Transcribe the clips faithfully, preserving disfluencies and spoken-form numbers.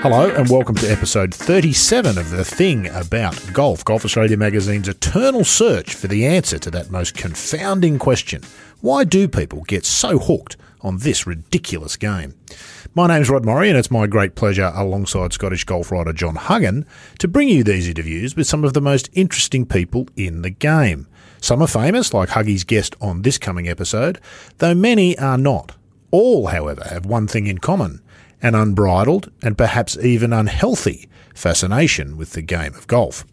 Hello and welcome to episode thirty-seven of The Thing About Golf, Golf Australia magazine's eternal search for the answer to that most confounding question. Why do people get so hooked on this ridiculous game? My name's Rod Murray and it's my great pleasure, alongside Scottish golf writer John Huggan, to bring you these interviews with some of the most interesting people in the game. Some are famous, like Huggy's guest on this coming episode, though many are not. All, however, have one thing in common: an unbridled and perhaps even unhealthy fascination with the game of golf.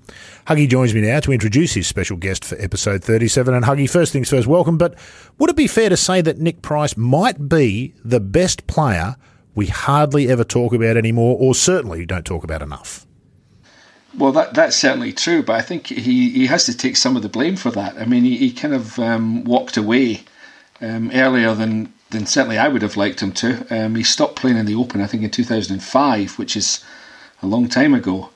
Huggy joins me now to introduce his special guest for episode thirty-seven. And Huggy, first things first, welcome. But would it be fair to say that Nick Price might be the best player we hardly ever talk about anymore, or certainly don't talk about enough? Well, that that's certainly true, but I think he, he has to take some of the blame for that. I mean, he, he kind of um, walked away um, earlier than... then certainly I would have liked him to. Um, he stopped playing in the Open, I think, in two thousand five, which is a long time ago.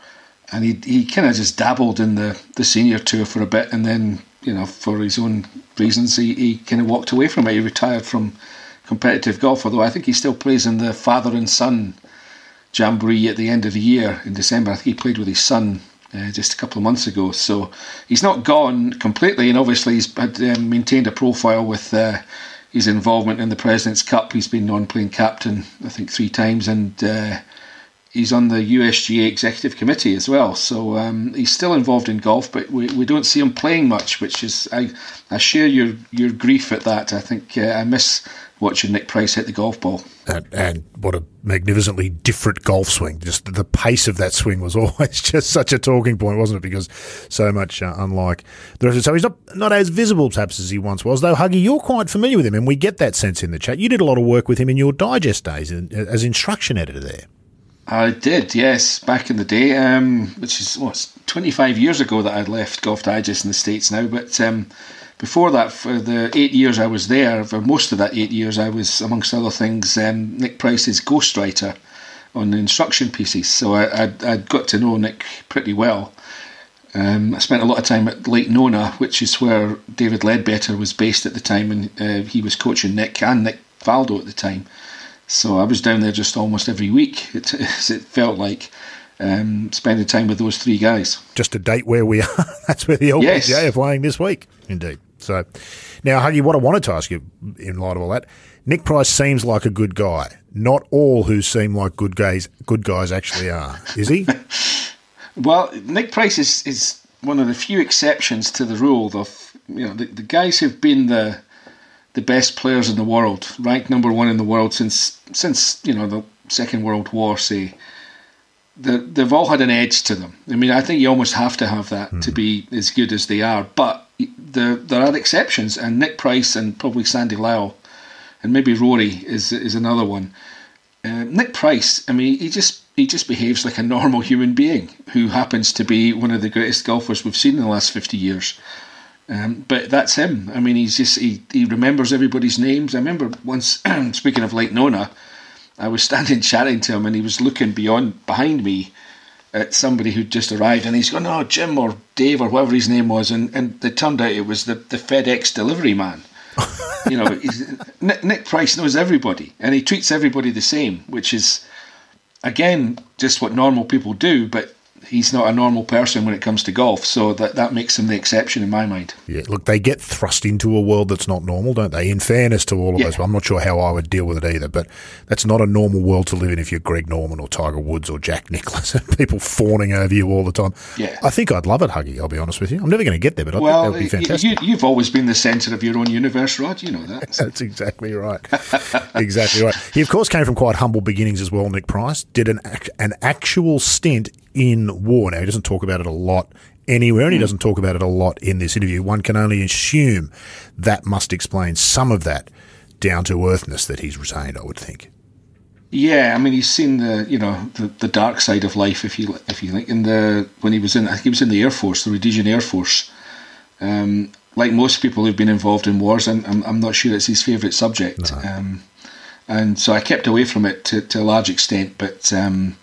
And he he kind of just dabbled in the, the senior tour for a bit, and then, you know, for his own reasons, he, he kind of walked away from it. He retired from competitive golf, although I think he still plays in the father and son jamboree at the end of the year in December. I think he played with his son uh, just a couple of months ago. So he's not gone completely, and obviously he's had, um, maintained a profile with... Uh, his involvement in the Presidents Cup. He's been non-playing captain, I think, three times, and uh, he's on the U S G A Executive Committee as well. So um, he's still involved in golf, but we, we don't see him playing much, which is, I, I share your, your grief at that. I think uh, I miss watching Nick Price hit the golf ball. And, and what a magnificently different golf swing. Just the pace of that swing was always just such a talking point, wasn't it? Because so much uh, unlike the rest of it. So he's not, not as visible perhaps as he once was, though, Huggy, you're quite familiar with him, and we get that sense in the chat. You did a lot of work with him in your Digest days as instruction editor there. I did, yes, back in the day, um, which is what, twenty-five years ago that I'd left Golf Digest in the States now, but... Um, Before that, for the eight years I was there, for most of that eight years, I was, amongst other things, um, Nick Price's ghostwriter on the instruction pieces. So I, I, I got to know Nick pretty well. Um, I spent a lot of time at Lake Nona, which is where David Ledbetter was based at the time, and uh, he was coaching Nick and Nick Valdo at the time. So I was down there just almost every week, it, it felt like. Um, spending time with those three guys. Just a date where we are. That's where the old yes. P G A are playing this week. Indeed. So, now, Huggy, what I wanted to ask you in light of all that, Nick Price seems like a good guy. Not all who seem like good guys good guys actually are. Is he? Well, Nick Price is, is one of the few exceptions to the rule of, you know, the, the guys who've been the the best players in the world, ranked number one in the world since since, you know, the Second World War, say. They've all had an edge to them. I mean, I think you almost have to have that mm. to be as good as they are. But there, there are exceptions, and Nick Price and probably Sandy Lyle and maybe Rory is is another one. Uh, Nick Price, I mean, he just he just behaves like a normal human being who happens to be one of the greatest golfers we've seen in the last fifty years. Um, but that's him. I mean, he's just he, he remembers everybody's names. I remember once, speaking of Lake Nona, I was standing chatting to him, and he was looking beyond behind me at somebody who'd just arrived, and he's going, "Oh, Jim or Dave or whatever his name was," and and it turned out it was the, the FedEx delivery man. You know, Nick, Nick Price knows everybody, and he treats everybody the same, which is again just what normal people do, but he's not a normal person when it comes to golf, so that, that makes him the exception in my mind. Yeah, look, they get thrust into a world that's not normal, don't they? In fairness to all of yeah. us, I'm not sure how I would deal with it either, but that's not a normal world to live in if you're Greg Norman or Tiger Woods or Jack Nicklaus and people fawning over you all the time. Yeah. I think I'd love it, Huggy, I'll be honest with you. I'm never going to get there, but I well, think that would be fantastic. You, you've always been the centre of your own universe, Rod, you know that. So. That's exactly right. Exactly right. He, of course, came from quite humble beginnings as well, Nick Price. Did an an actual stint in war. Now, he doesn't talk about it a lot anywhere, and he doesn't talk about it a lot in this interview. One can only assume that must explain some of that down-to-earthness that he's retained, I would think. Yeah, I mean, he's seen the, you know, the, the dark side of life, if you if you like. In the when he was in, I think he was in the Air Force, the Rhodesian Air Force. Um, like most people who've been involved in wars, I'm I'm, I'm not sure it's his favourite subject. No. Um, and so I kept away from it to, to a large extent, but because um,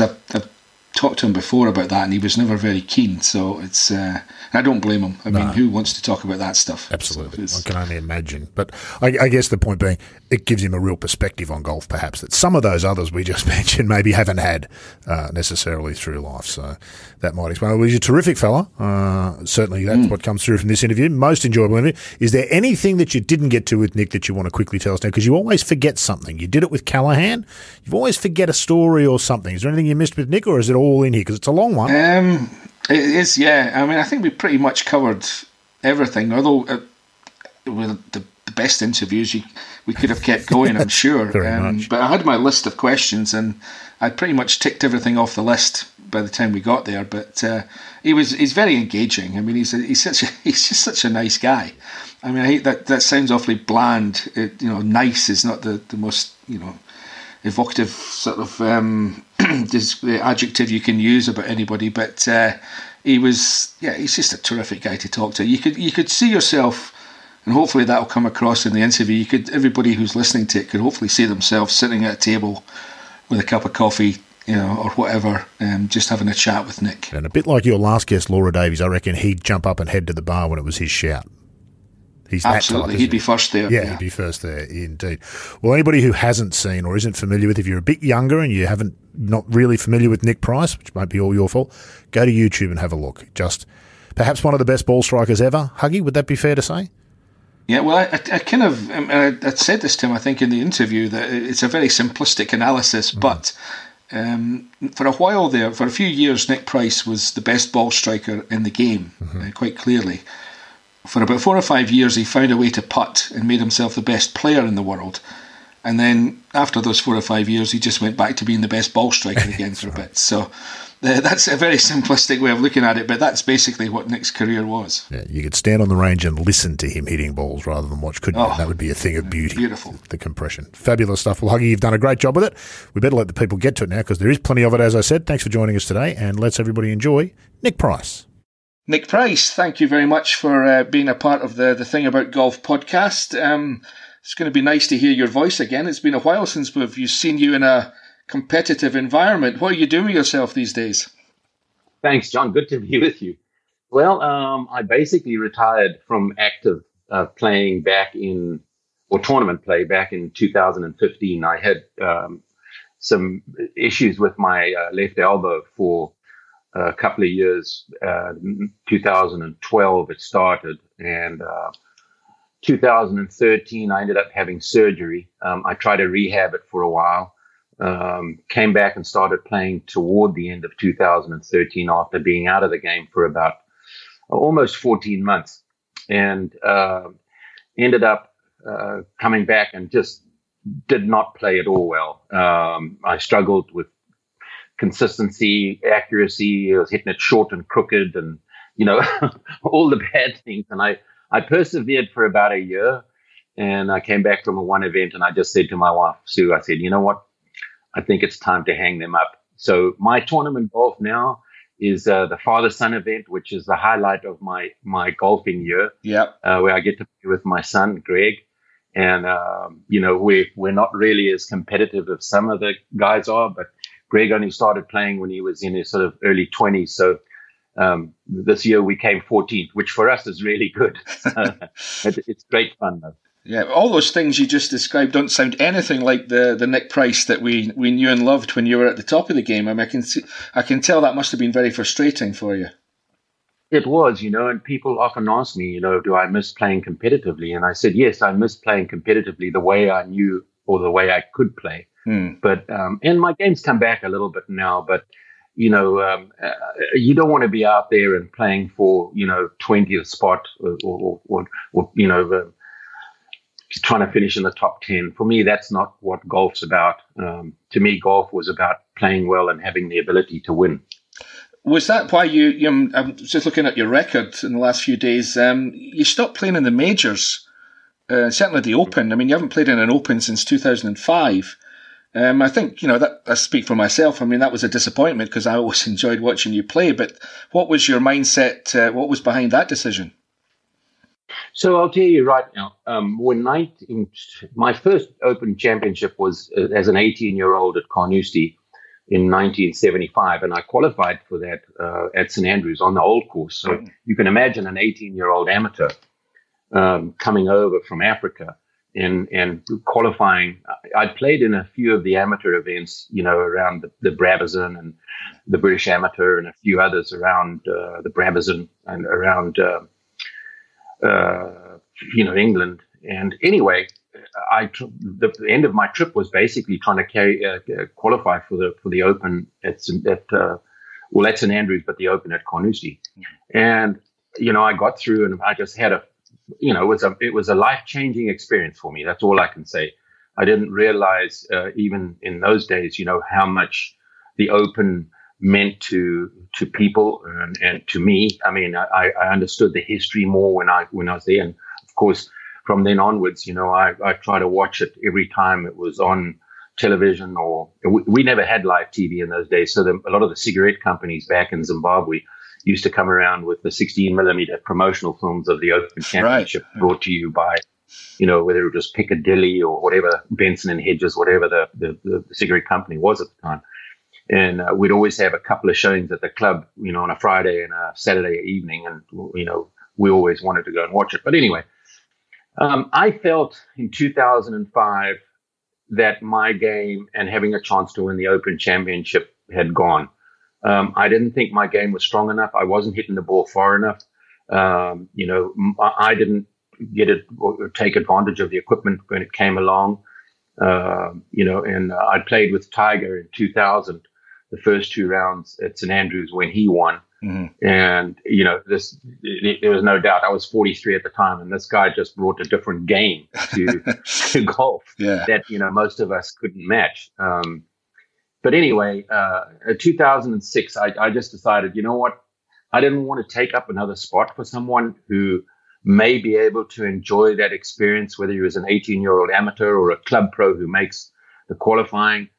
I've, I've talked to him before about that, and he was never very keen. So it's uh, I don't blame him. I no. mean, who wants to talk about that stuff? Absolutely, so I can only imagine. But I, I guess the point being, it gives him a real perspective on golf, perhaps, that some of those others we just mentioned maybe haven't had uh, necessarily through life. So that might explain. Well, he's a terrific fella. Uh, certainly, that's mm. what comes through from this interview. Most enjoyable interview. Is there anything that you didn't get to with Nick that you want to quickly tell us now? Because you always forget something. You did it with Callahan. You always forget a story or something. Is there anything you missed with Nick, or is it all all in here, because it's a long one? Um, it is, yeah. I mean, I think we pretty much covered everything, although uh, with the, the best interviews, you, we could have kept going, I'm sure. Very um, much. But I had my list of questions, and I pretty much ticked everything off the list by the time we got there. But uh, he was he's very engaging. I mean, he's a, he's such a, he's just such a nice guy. I mean, I hate that that sounds awfully bland. It, you know, nice is not the, the most, you know, evocative sort of um, the adjective you can use about anybody, but uh, he was, yeah, he's just a terrific guy to talk to. You could you could see yourself, and hopefully that'll come across in the interview. You could everybody who's listening to it could hopefully see themselves sitting at a table with a cup of coffee, you know, or whatever, um, just having a chat with Nick. And a bit like your last guest, Laura Davies, I reckon he'd jump up and head to the bar when it was his shout. He's Absolutely, type, he'd he? be first there. Yeah, yeah, he'd be first there, indeed. Well, anybody who hasn't seen or isn't familiar with, if you're a bit younger and you haven't, not really familiar with Nick Price, which might be all your fault, go to YouTube and have a look. Just perhaps one of the best ball strikers ever. Huggy, would that be fair to say? Yeah, well, I, I kind of, I, I said this to him, I think, in the interview, that it's a very simplistic analysis, mm. but um, for a while there, for a few years, Nick Price was the best ball striker in the game, mm-hmm. uh, quite clearly. For about four or five years, he found a way to putt and made himself the best player in the world. And then after those four or five years, he just went back to being the best ball striker again for right. a bit. So uh, that's a very simplistic way of looking at it, but that's basically what Nick's career was. Yeah, you could stand on the range and listen to him hitting balls rather than watch, couldn't oh, you? That would be a thing of beauty. Beautiful. The compression. Fabulous stuff. Well, Huggy, you've done a great job with it. We better let the people get to it now, because there is plenty of it, as I said. Thanks for joining us today, and let's everybody enjoy Nick Price. Nick Price, thank you very much for uh, being a part of the, the Thing About Golf podcast. Um, it's going to be nice to hear your voice again. It's been a while since we've seen you in a competitive environment. What are you doing with yourself these days? Thanks, John. Good to be with you. Well, um, I basically retired from active uh, playing back in, or tournament play back in two thousand fifteen. I had um, some issues with my uh, left elbow for a couple of years. uh, two thousand twelve it started, and uh, two thousand thirteen I ended up having surgery. Um, I tried to rehab it for a while, um, came back and started playing toward the end of two thousand thirteen after being out of the game for about uh, almost fourteen months, and uh, ended up uh, coming back and just did not play at all well. Um, I struggled with consistency, accuracy. I was hitting it short and crooked and, you know, all the bad things. And I, I persevered for about a year, and I came back from a one event, and I just said to my wife, Sue, I said, you know what? I think it's time to hang them up. So my tournament golf now is uh, the father-son event, which is the highlight of my, my golfing year. Yep. Uh, where I get to play with my son, Greg. And, um, you know, we're, we're not really as competitive as some of the guys are, but Greg only started playing when he was in his sort of early twenties. So um, this year we came fourteenth, which for us is really good. it, it's great fun, though. Yeah, all those things you just described don't sound anything like the, the Nick Price that we, we knew and loved when you were at the top of the game. I mean, I can see, I can tell that must have been very frustrating for you. It was, you know, and people often ask me, you know, do I miss playing competitively? And I said, yes, I miss playing competitively the way I knew or the way I could play. Hmm. But um, and my game's come back a little bit now, but, you know, um, uh, you don't want to be out there and playing for, you know, twentieth spot or, or, or, or you know, uh, trying to finish in the top ten. For me, that's not what golf's about. Um, to me, golf was about playing well and having the ability to win. Was that why you, you know, I'm just looking at your record in the last few days, um, you stopped playing in the majors, uh, certainly the Open. I mean, you haven't played in an Open since two thousand five. Um, I think, you know, that I speak for myself. I mean, that was a disappointment because I always enjoyed watching you play. But what was your mindset? Uh, what was behind that decision? So I'll tell you right now, um, when nineteen, my first Open Championship was uh, as an eighteen-year-old at Carnoustie, in nineteen seventy-five, and I qualified for that uh, at Saint Andrews on the old course. So mm. you can imagine an eighteen-year-old amateur um, coming over from Africa and and qualifying. I'd played in a few of the amateur events, you know, around the, the Brabazon and the British Amateur and a few others around uh, the Brabazon and around, uh, uh, you know, England. And anyway, I the end of my trip was basically trying to carry, uh, qualify for the for the Open at at uh, well at Saint Andrews, but the Open at Carnoustie, and you know I got through, and I just had a you know it was a it was a life changing experience for me. That's all I can say. I didn't realize uh, even in those days, you know, how much the Open meant to to people and, and to me. I mean, I, I understood the history more when I when I was there, and of course. From then onwards, you know, I, I try to watch it every time it was on television or we, we never had live T V in those days. So the, a lot of the cigarette companies back in Zimbabwe used to come around with the sixteen millimeter promotional films of the Open Championship right. brought to you by, you know, whether it was Piccadilly or whatever, Benson and Hedges, whatever the, the, the cigarette company was at the time. And uh, we'd always have a couple of showings at the club, you know, on a Friday and a Saturday evening. And, you know, we always wanted to go and watch it. But anyway. Um, I felt in two thousand five that my game and having a chance to win the Open Championship had gone. Um, I didn't think my game was strong enough. I wasn't hitting the ball far enough. Um, you know, I didn't get it or take advantage of the equipment when it came along. Uh, you know, and I played with Tiger in two thousand, the first two rounds at Saint Andrews when he won. Mm-hmm. And, you know, this, there was no doubt. I was forty-three at the time, and this guy just brought a different game to, to golf yeah. that, you know, most of us couldn't match. Um, but anyway, uh, in two thousand six, I, I just decided, you know what? I didn't want to take up another spot for someone who may be able to enjoy that experience, whether he was an eighteen-year-old amateur or a club pro who makes the qualifying.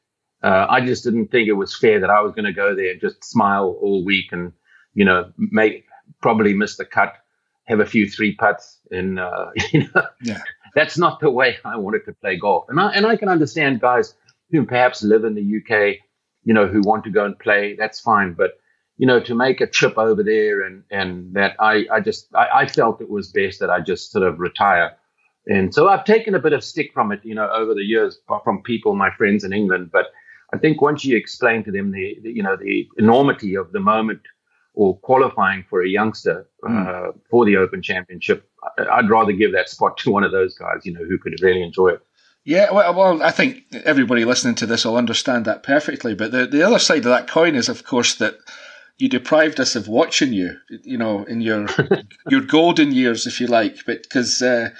Uh, I just didn't think it was fair that I was going to go there and just smile all week and, you know, may probably miss the cut, have a few three putts, and uh, you know, yeah. that's not the way I wanted to play golf. And I and I can understand guys who perhaps live in the U K, you know, who want to go and play. That's fine, but you know, to make a trip over there and and that I I just I, I felt it was best that I just sort of retire. And so I've taken a bit of stick from it, you know, over the years from people, my friends in England. But I think once you explain to them the, the you know the enormity of the moment. Or qualifying for a youngster uh, mm. for the Open Championship, I'd rather give that spot to one of those guys, you know, who could really enjoy it. Yeah, well, well I think everybody listening to this will understand that perfectly. But the, the other side of that coin is, of course, that you deprived us of watching you, you know, in your your golden years, if you like. But because, uh,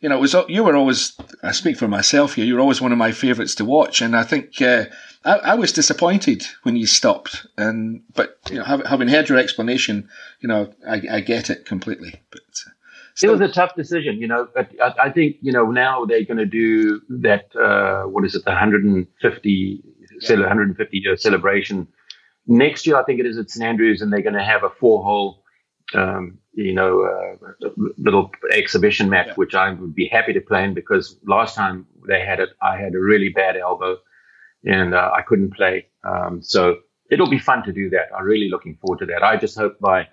you know, it was you were always, I speak for myself here, you were always one of my favourites to watch. And I think... Uh, I, I was disappointed when you stopped, and but you know, having heard your explanation, you know, I, I get it completely. But still. It was a tough decision, you know. But I, I think you know now they're going to do that. Uh, what is it? The one hundred fifty, yeah. one hundred fifty year celebration next year. I think it is at Saint Andrews, and they're going to have a four hole, um, you know, uh, little exhibition match, yeah. which I would be happy to play in because last time they had it, I had a really bad elbow. And uh, I couldn't play. Um, so it'll be fun to do that. I'm really looking forward to that. I just hope by,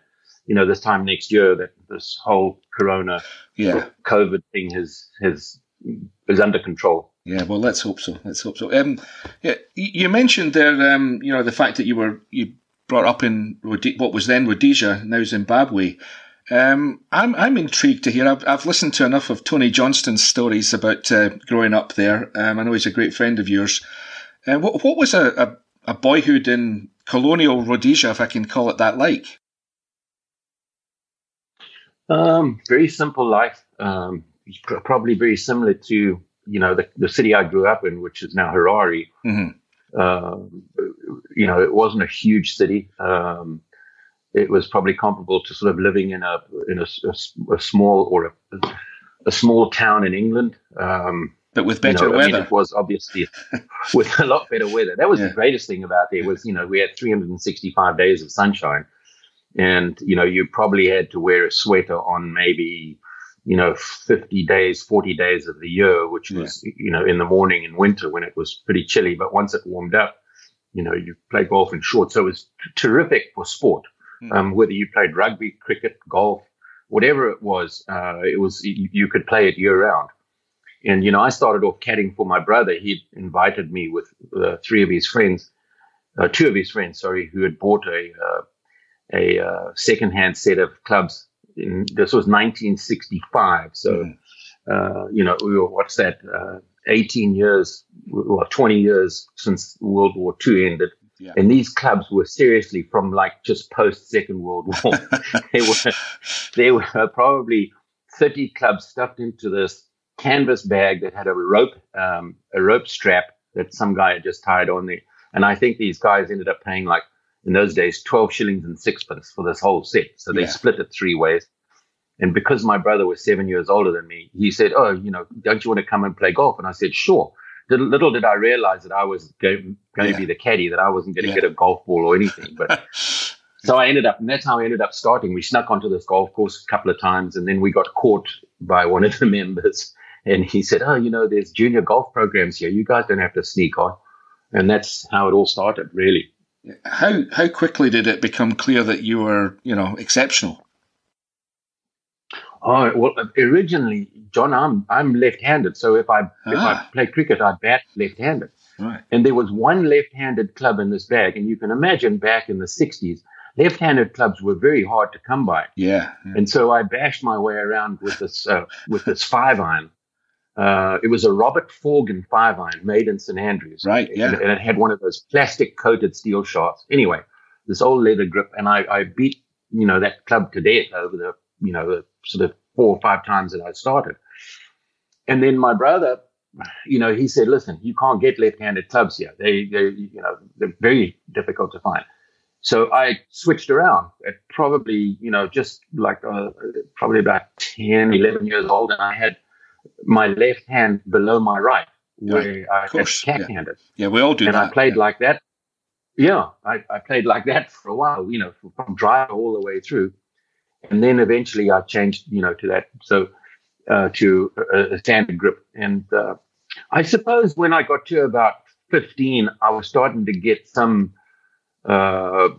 you know, this time next year that this whole corona yeah. COVID thing has, has, is under control. Yeah, well, let's hope so. Let's hope so. Um, yeah, you mentioned there, um, you know, the fact that you were, you brought up in what was then Rhodesia, now Zimbabwe. Um, I'm I'm intrigued to hear. I've, I've listened to enough of Tony Johnston's stories about uh, growing up there. Um, I know he's a great friend of yours. Uh, what, what was a, a, a boyhood in colonial Rhodesia, if I can call it that, like? Um, very simple life, um, probably very similar to, you know, the, the city I grew up in, which is now Harare. Mm-hmm. Uh, you know, it wasn't a huge city. Um, it was probably comparable to sort of living in a in a, a, a small or a, a small town in England. Um But with better you know, weather. I mean, it was obviously with a lot better weather. That was yeah. the greatest thing about there was, you know, we had three hundred sixty-five days of sunshine. And, you know, you probably had to wear a sweater on maybe, you know, fifty days, forty days of the year, which was, yeah. you know, in the morning in winter when it was pretty chilly. But once it warmed up, you know, you play golf in shorts. So it was t- terrific for sport, mm. um, whether you played rugby, cricket, golf, whatever it was, uh, it was you, you could play it year round. And, you know, I started off caddying for my brother. He invited me with uh, three of his friends, uh, two of his friends, sorry, who had bought a uh, a uh, secondhand set of clubs. In, this was nineteen sixty-five. So, mm. uh, you know, we were, what's that, uh, eighteen years, well, twenty years since World War Two ended. Yeah. And these clubs were seriously from like just post-Second World War. they, were, they were probably thirty clubs stuffed into this canvas bag that had a rope um, a rope strap that some guy had just tied on there. And I think these guys ended up paying, like, in those days, twelve shillings and sixpence for this whole set. So they yeah. split it three ways. And because my brother was seven years older than me, he said, oh, you know, don't you want to come and play golf? And I said, sure. Little did I realize that I was going, going yeah. to be the caddy, that I wasn't going to yeah. get a golf ball or anything. But so I ended up, and that's how I ended up starting. We snuck onto this golf course a couple of times, and then we got caught by one of the members. And he said, oh, you know, there's junior golf programs here. You guys don't have to sneak on. And that's how it all started, really. How how quickly did it become clear that you were, you know, exceptional? Oh, well, originally, John, I'm, I'm left-handed. So if I ah. if I play cricket, I bat left-handed. Right. And there was one left-handed club in this bag. And you can imagine back in the sixties, left-handed clubs were very hard to come by. Yeah. yeah. And so I bashed my way around with this uh, with this five-iron. Uh, it was a Robert Forgan five iron made in Saint Andrews. Right, yeah. And, and it had one of those plastic coated steel shafts. Anyway, this old leather grip. And I, I beat, you know, that club to death over the, you know, the sort of four or five times that I started. And then my brother, you know, he said, listen, you can't get left-handed clubs here. They, they you know, they're very difficult to find. So I switched around at probably, you know, just like uh, probably about ten, eleven years old. And I had my left hand below my right, where yeah, I was cack-handed. Yeah. yeah, we all do and that. And I played yeah. like that. Yeah, I, I played like that for a while, you know, from driver all the way through. And then eventually I changed, you know, to that, so uh, to a, a standard grip. And uh, I suppose when I got to about fifteen, I was starting to get some uh,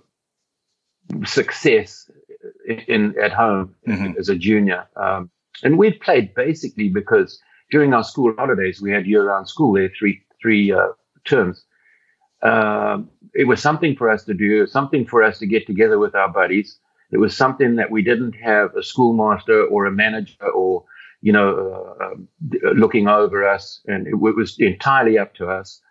success in, in at home mm-hmm. as a junior. Um, And we played basically because during our school holidays, we had year-round school there, three three uh, terms. Uh, it was something for us to do, something for us to get together with our buddies. It was something that we didn't have a schoolmaster or a manager or, you know, uh, looking over us. And it, it was entirely up to us.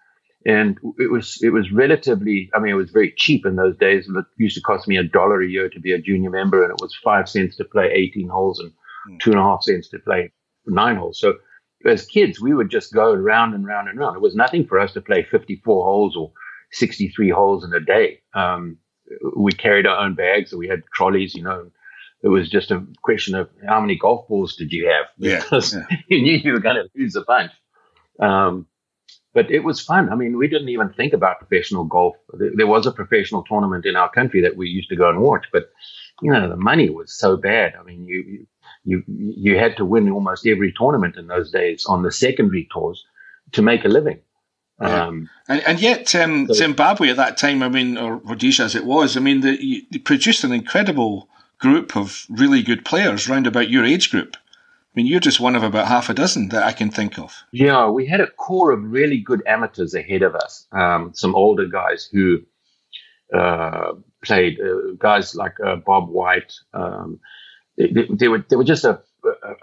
And it was it was relatively, I mean, it was very cheap in those days. It used to cost me a dollar a year to be a junior member, and it was five cents to play eighteen holes and two and a half cents to play nine holes. So as kids, we would just go round and round and round. It was nothing for us to play fifty-four holes or sixty-three holes in a day. Um, we carried our own bags, and we had trolleys, you know. It was just a question of how many golf balls did you have? Yeah, because yeah. you knew you were going to lose a bunch. Um, but it was fun. I mean, we didn't even think about professional golf. There was a professional tournament in our country that we used to go and watch, but, you know, the money was so bad. I mean, you... you You you had to win almost every tournament in those days on the secondary tours to make a living. Yeah. Um, and, and yet um, so Zimbabwe at that time, I mean, or Rhodesia as it was, I mean, they, they produced an incredible group of really good players round about your age group. I mean, you're just one of about half a dozen that I can think of. Yeah, we had a core of really good amateurs ahead of us, um, some older guys who uh, played, uh, guys like uh, Bob White, um There were there were just a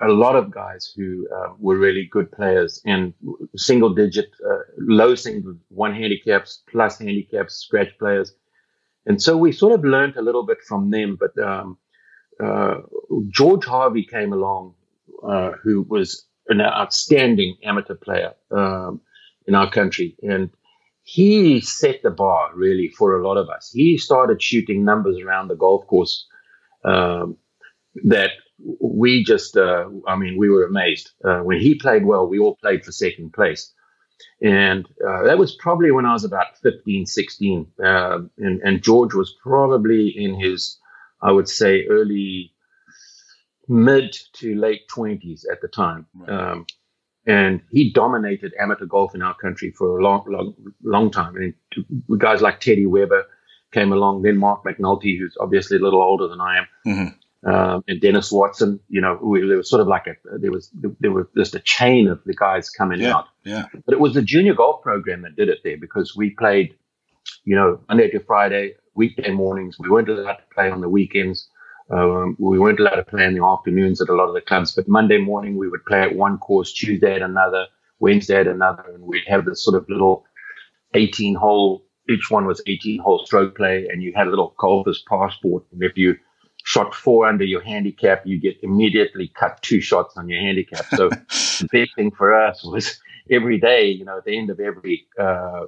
a lot of guys who uh, were really good players in single digit, uh, low single, one handicaps, plus handicaps, scratch players, and so we sort of learned a little bit from them. But um, uh, George Harvey came along, uh, who was an outstanding amateur player um, in our country, and he set the bar really for a lot of us. He started shooting numbers around the golf course. Um, That we just, uh, I mean, we were amazed. Uh, when he played well, we all played for second place. And uh, that was probably when I was about fifteen, sixteen. Uh, and, and George was probably in his, I would say, early, mid to late twenties at the time. Right. Um, And he dominated amateur golf in our country for a long, long, long time. And guys like Teddy Weber came along, then Mark McNulty, who's obviously a little older than I am, mm-hmm. um, and Dennis Watson. You know, we, there was sort of like a there was there was just a chain of the guys coming yeah, out. Yeah. But it was the junior golf program that did it there, because we played, you know, Monday to Friday, weekday mornings. We weren't allowed to play on the weekends. Um, we weren't allowed to play in the afternoons at a lot of the clubs, but Monday morning we would play at one course, Tuesday at another, Wednesday at another, and we'd have this sort of little eighteen-hole, each one was eighteen-hole stroke play, and you had a little golfer's passport, and if you shot four under your handicap, you get immediately cut two shots on your handicap. So the big thing for us was every day, you know, at the end of every uh,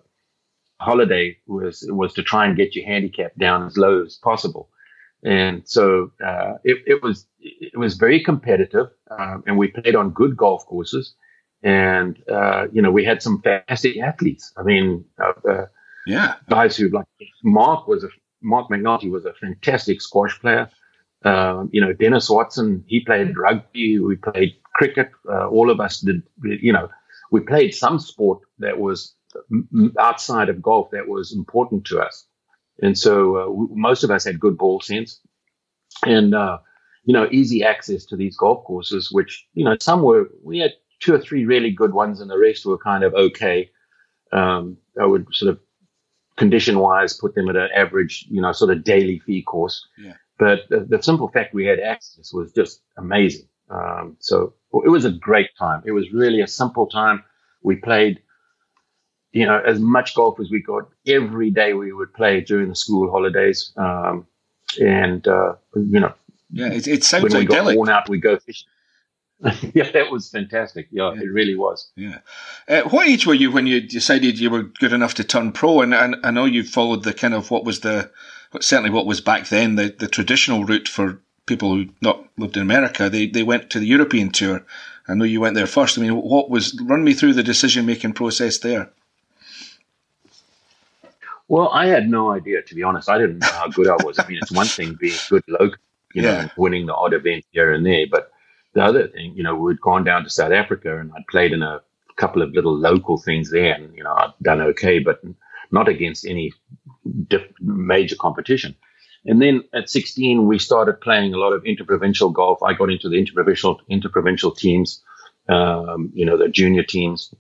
holiday was was to try and get your handicap down as low as possible. And so uh, it, it was it was very competitive, um, and we played on good golf courses, and uh, you know, we had some fantastic athletes. I mean, uh, uh, yeah, guys who like Mark was a Mark McNulty was a fantastic squash player. Um, you know, Dennis Watson, he played rugby, we played cricket. Uh, all of us did. You know, we played some sport that was outside of golf that was important to us. And so uh, w- most of us had good ball sense and, uh, you know, easy access to these golf courses, which, you know, some were, we had two or three really good ones and the rest were kind of okay. Um, I would sort of condition wise put them at an average, you know, sort of daily fee course. Yeah. But the, the simple fact we had access was just amazing. Um, so it was a great time. It was really a simple time. We played, you know, as much golf as we got. Every day we would play during the school holidays, um, and uh, you know, yeah, it, it sounds idyllic. When we got worn out, we go fishing. Yeah, that was fantastic. Yeah, yeah. It really was. Yeah. Uh, what age were you when you decided you were good enough to turn pro? And, and I know you followed the kind of what was the, what, certainly what was back then the, the traditional route for people who not lived in America. They they went to the European tour. I know you went there first. I mean, what was run me through the decision making process there? Well, I had no idea, to be honest. I didn't know how good I was. I mean, it's one thing being good local, you know, yeah. winning the odd event here and there. But the other thing, you know, we'd gone down to South Africa and I'd played in a couple of little local things there. And, you know, I'd done okay, but not against any diff- major competition. And then at sixteen, we started playing a lot of interprovincial golf. I got into the interprovincial interprovincial teams, um, you know, the junior teams.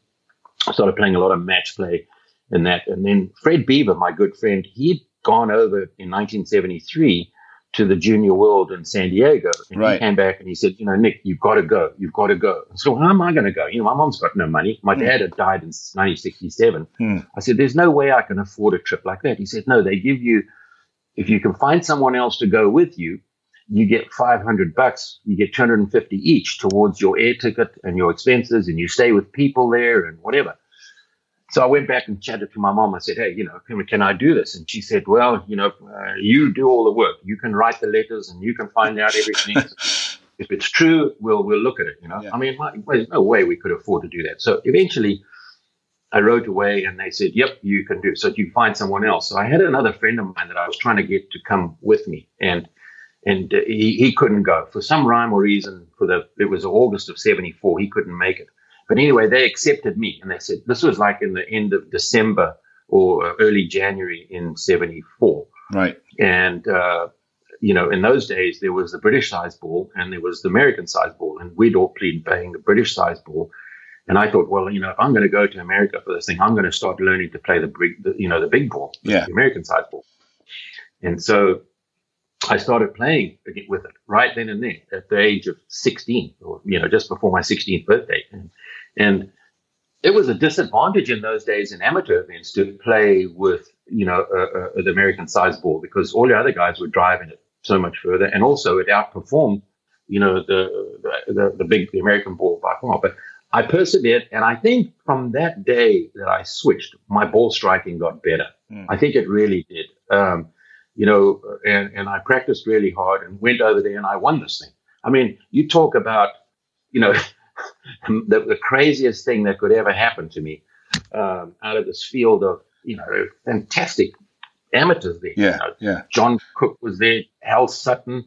I started playing a lot of match play. And that, and then Fred Beaver, my good friend, he'd gone over in nineteen seventy-three to the Junior World in San Diego, and right. he came back and he said, "You know, Nick, you've got to go, you've got to go." I said, "Well, how am I going to go? You know, my mom's got no money. My mm. dad had died in nineteen sixty-seven." Mm. I said, "There's no way I can afford a trip like that." He said, "No, they give you, if you can find someone else to go with you, you get five hundred bucks. You get two hundred fifty each towards your air ticket and your expenses, and you stay with people there and whatever." So I went back and chatted to my mom. I said, "Hey, you know, can, can I do this?" And she said, "Well, you know, uh, you do all the work. You can write the letters and you can find out everything. If it's true, we'll we'll look at it, you know." Yeah. I mean, my, there's no way we could afford to do that. So eventually I wrote away and they said, "Yep, you can do it. So you find someone else." So I had another friend of mine that I was trying to get to come with me, and and uh, he, he couldn't go. For some rhyme or reason, for the it was August of seventy-four, he couldn't make it. But anyway, they accepted me, and they said, this was like in the end of December or early January in seventy-four. Right. And, uh, you know, in those days, there was the British size ball and there was the American size ball, and we'd all played playing the British size ball. And I thought, well, you know, if I'm going to go to America for this thing, I'm going to start learning to play the, the you know, the big ball, yeah. the American size ball. And so I started playing with it right then and there at the age of sixteen, or, you know, just before my sixteenth birthday. And, and it was a disadvantage in those days in amateur events to play with, you know, uh, uh, the American size ball, because all the other guys were driving it so much further. And also it outperformed, you know, the, the, the big the American ball by far. But I persevered. And I think from that day that I switched, my ball striking got better. Mm. I think it really did. Um, You know, and, and I practiced really hard and went over there and I won this thing. I mean, you talk about, you know, the, the craziest thing that could ever happen to me um, out of this field of, you know, fantastic amateurs there. Yeah, you know, yeah. John Cook was there, Hal Sutton.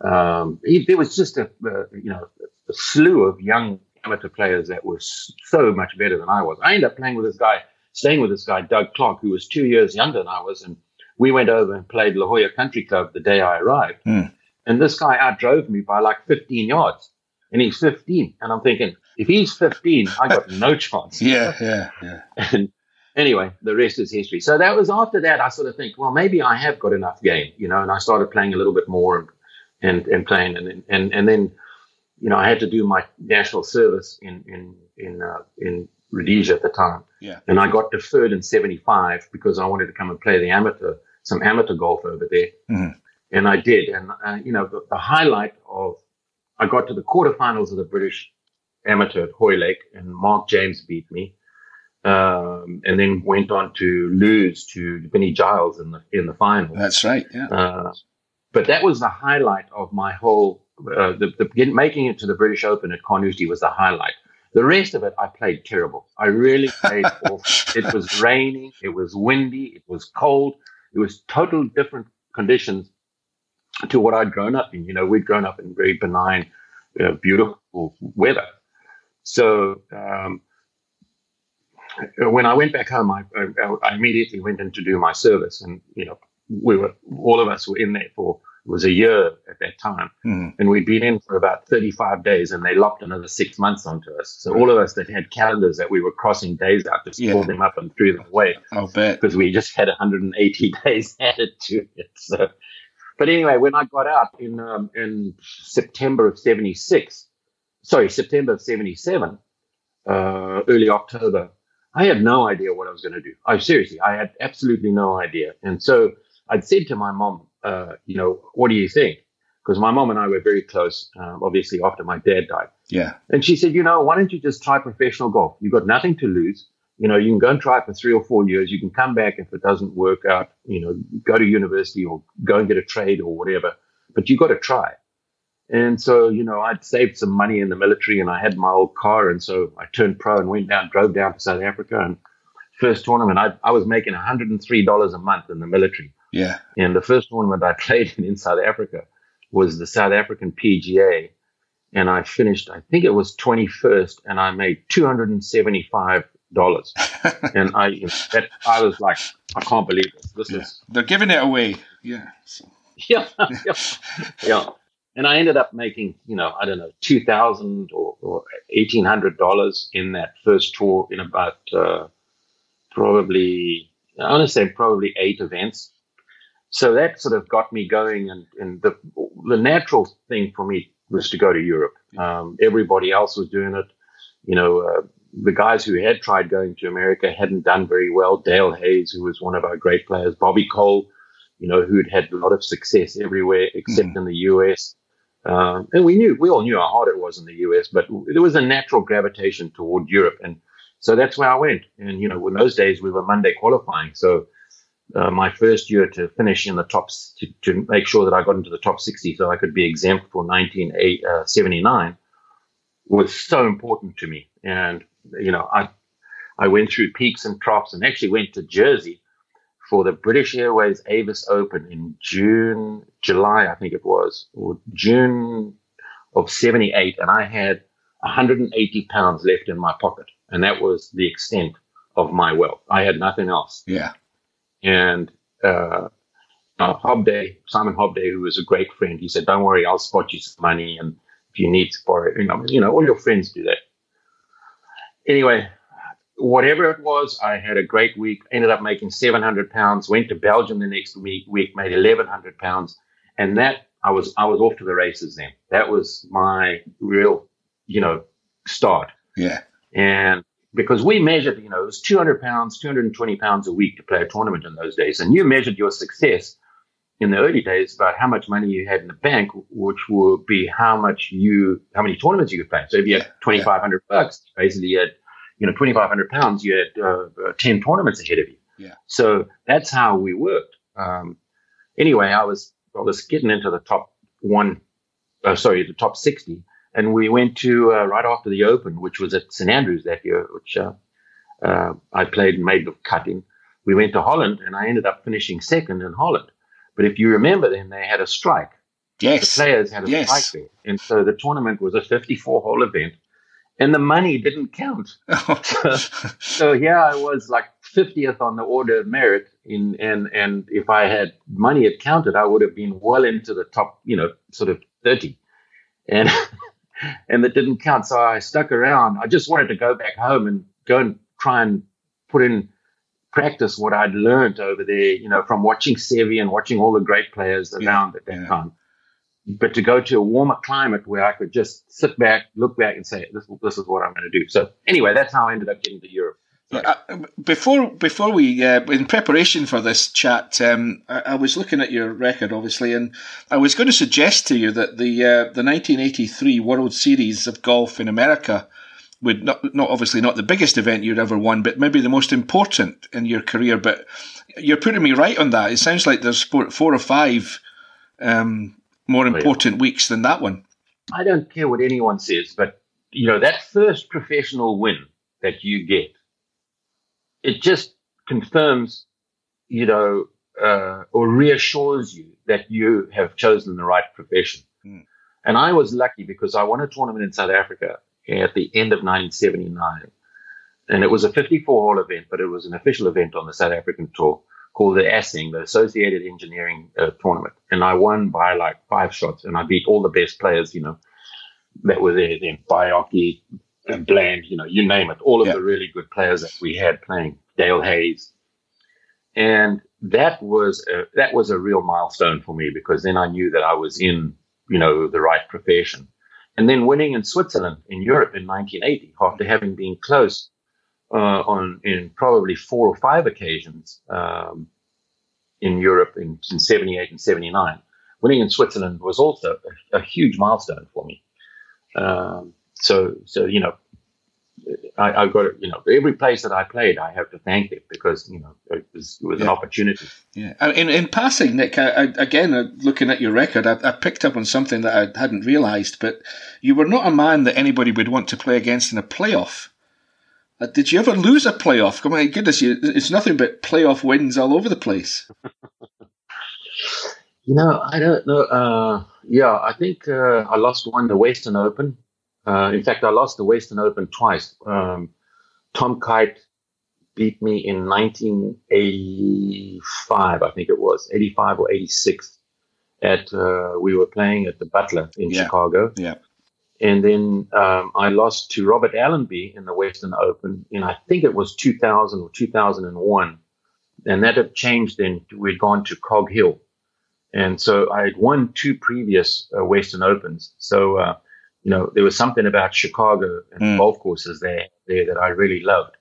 Um, he, there was just a, uh, you know, a slew of young amateur players that were so much better than I was. I ended up playing with this guy, staying with this guy, Doug Clark, who was two years younger than I was. And we went over and played La Jolla Country Club the day I arrived. Mm. And this guy outdrove me by like fifteen yards. And he's fifteen. And I'm thinking, if he's fifteen, I got no chance. yeah, yeah, yeah. And anyway, the rest is history. So that was after that, I sort of think, well, maybe I have got enough game, you know, and I started playing a little bit more and and, and playing. And, and and then, you know, I had to do my national service in in in, uh, in Rhodesia at the time. Yeah. And I got deferred in seventy-five because I wanted to come and play the amateur, some amateur golf over there. Mm-hmm. And I did. And, uh, you know, the, the highlight of, I got to the quarterfinals of the British amateur at Hoy Lake, and Mark James beat me, um, and then went on to lose to Vinnie Giles in the in the final. That's right, yeah. Uh, but that was the highlight of my whole. Uh, the, the making it to the British Open at Carnoustie was the highlight. The rest of it, I played terrible. I really played awful. It was raining. It was windy. It was cold. It was totally different conditions to what I'd grown up in. You know, we'd grown up in very benign, uh, beautiful weather. So um, when I went back home, I, I, I immediately went in to do my service, and you know, we were all of us were in there for it was a year at that time, mm. and we'd been in for about thirty-five days, and they lopped another six months onto us. So all of us that had calendars that we were crossing days out just yeah. pulled them up and threw them away, I'll bet, because we just had one hundred eighty days added to it. So, but anyway, when I got out in um, in September of seventy-six. Sorry, September of seventy-seven, uh, early October, I had no idea what I was going to do. I seriously, I had absolutely no idea. And so I'd said to my mom, uh, you know, what do you think? Because my mom and I were very close, um, obviously, after my dad died. Yeah. And she said, you know, why don't you just try professional golf? You've got nothing to lose. You know, you can go and try it for three or four years. You can come back if it doesn't work out, you know, go to university or go and get a trade or whatever. But you've got to try. And so, you know, I'd saved some money in the military and I had my old car. And so I turned pro and went down, drove down to South Africa. And first tournament, I, I was making one hundred three dollars a month in the military. Yeah. And the first tournament I played in, in South Africa was the South African P G A. And I finished, I think it was twenty-first, and I made two hundred seventy-five dollars. And I that, I was like, I can't believe this. This yeah. is. They're giving it away. Yeah. Yeah. Yeah. yeah. And I ended up making, you know, I don't know, two thousand dollars or, or eighteen hundred dollars in that first tour in about uh, probably, I want to say probably eight events. So that sort of got me going. And, and the the natural thing for me was to go to Europe. Um, everybody else was doing it. You know, uh, the guys who had tried going to America hadn't done very well. Dale Hayes, who was one of our great players, Bobby Cole, you know, who'd had a lot of success everywhere except mm-hmm. in the U S. Um, and we knew, we all knew how hard it was in the U S, but there was a natural gravitation toward Europe. And so that's where I went. And, you know, in those days we were Monday qualifying. So uh, my first year to finish in the top, to, to make sure that I got into the top sixty so I could be exempt for nineteen seventy-nine was so important to me. And, you know, I, I went through peaks and troughs and actually went to Jersey for the British Airways Avis Open in June, July, I think it was, or June of seventy-eight, and I had one hundred eighty pounds left in my pocket, and that was the extent of my wealth. I had nothing else. Yeah. And uh, uh, Hobday, Simon Hobday, who was a great friend, he said, "Don't worry, I'll spot you some money, and if you need to borrow, you know, you know, all your friends do that." Anyway. Whatever it was, I had a great week, ended up making seven hundred pounds, went to Belgium the next week, week made eleven hundred pounds. And that I was, I was off to the races then. That was my real, you know, start. Yeah. And because we measured, you know, it was two hundred pounds, two hundred twenty pounds a week to play a tournament in those days. And you measured your success in the early days about how much money you had in the bank, which would be how much you, how many tournaments you could play. So if you had twenty-five hundred yeah. bucks, basically you had, you know, twenty-five hundred pounds, you had uh, ten tournaments ahead of you. Yeah. So that's how we worked. Um, anyway, I was I was getting into the top one, uh, sorry, the top sixty, and we went to uh, right after the Open, which was at Saint Andrews that year, which uh, uh, I played and made the cutting. We went to Holland, and I ended up finishing second in Holland. But if you remember, then they had a strike. Yes. The players had a yes. strike there. And so the tournament was a fifty-four-hole event. and the money didn't count. so, so here I was like fiftieth on the order of merit, in and and if I had money it counted, I would have been well into the top, you know, sort of thirty, and and that didn't count. So I stuck around. I just wanted to go back home and go and try and put in practice what I'd learned over there, you know, from watching Seve and watching all the great players around yeah, at that yeah. time. But to go to a warmer climate where I could just sit back, look back and say, this, this is what I'm going to do. So anyway, that's how I ended up getting to Europe. Uh, before before we, uh, in preparation for this chat, um, I, I was looking at your record, obviously, and I was going to suggest to you that the uh, the nineteen eighty-three World Series of Golf in America would not, not obviously not the biggest event you'd ever won, but maybe the most important in your career. But you're putting me right on that. It sounds like there's four or five um, more important oh, yeah. weeks than that one. I don't care what anyone says, but, you know, that first professional win that you get, it just confirms, you know, uh, or reassures you that you have chosen the right profession. Mm. And I was lucky because I won a tournament in South Africa at the end of nineteen seventy-nine. And it was a fifty-four hole event, but it was an official event on the South African tour called the ASING, the Associated Engineering uh, Tournament. And I won by like five shots, and I beat all the best players, you know, that were there then, Baiocchi, and Bland, you know, you name it, all of yeah. the really good players that we had playing, Dale Hayes. And that was a, that was a real milestone for me, because then I knew that I was in, you know, the right profession. And then winning in Switzerland, in Europe in nineteen eighty, after having been close uh, on in probably four or five occasions um, in Europe in, in seventy-eight and seventy-nine, winning in Switzerland was also a, a huge milestone for me. Um, So, so you know, I, I got it. You know, every place that I played, I have to thank them because you know it was, it was yeah. an opportunity. Yeah. In in passing, Nick, I, I, again looking at your record, I, I picked up on something that I hadn't realised. But you were not a man that anybody would want to play against in a playoff. Uh, did you ever lose a playoff? Oh, my goodness, you, it's nothing but playoff wins all over the place. you know, I don't know. Uh, yeah, I think uh, I lost one, the Western Open. Uh, in fact, I lost the Western Open twice. Um, Tom Kite beat me in nineteen eighty-five, I think it was, eighty-five or eighty-six. At uh, we were playing at the Butler in yeah. Chicago. Yeah. And then um, I lost to Robert Allenby in the Western Open in, I think it was two thousand or two thousand one. And that had changed then. We'd gone to Cog Hill. And so I had won two previous uh, Western Opens. So... Uh, You know, there was something about Chicago and mm. golf courses there there that I really loved.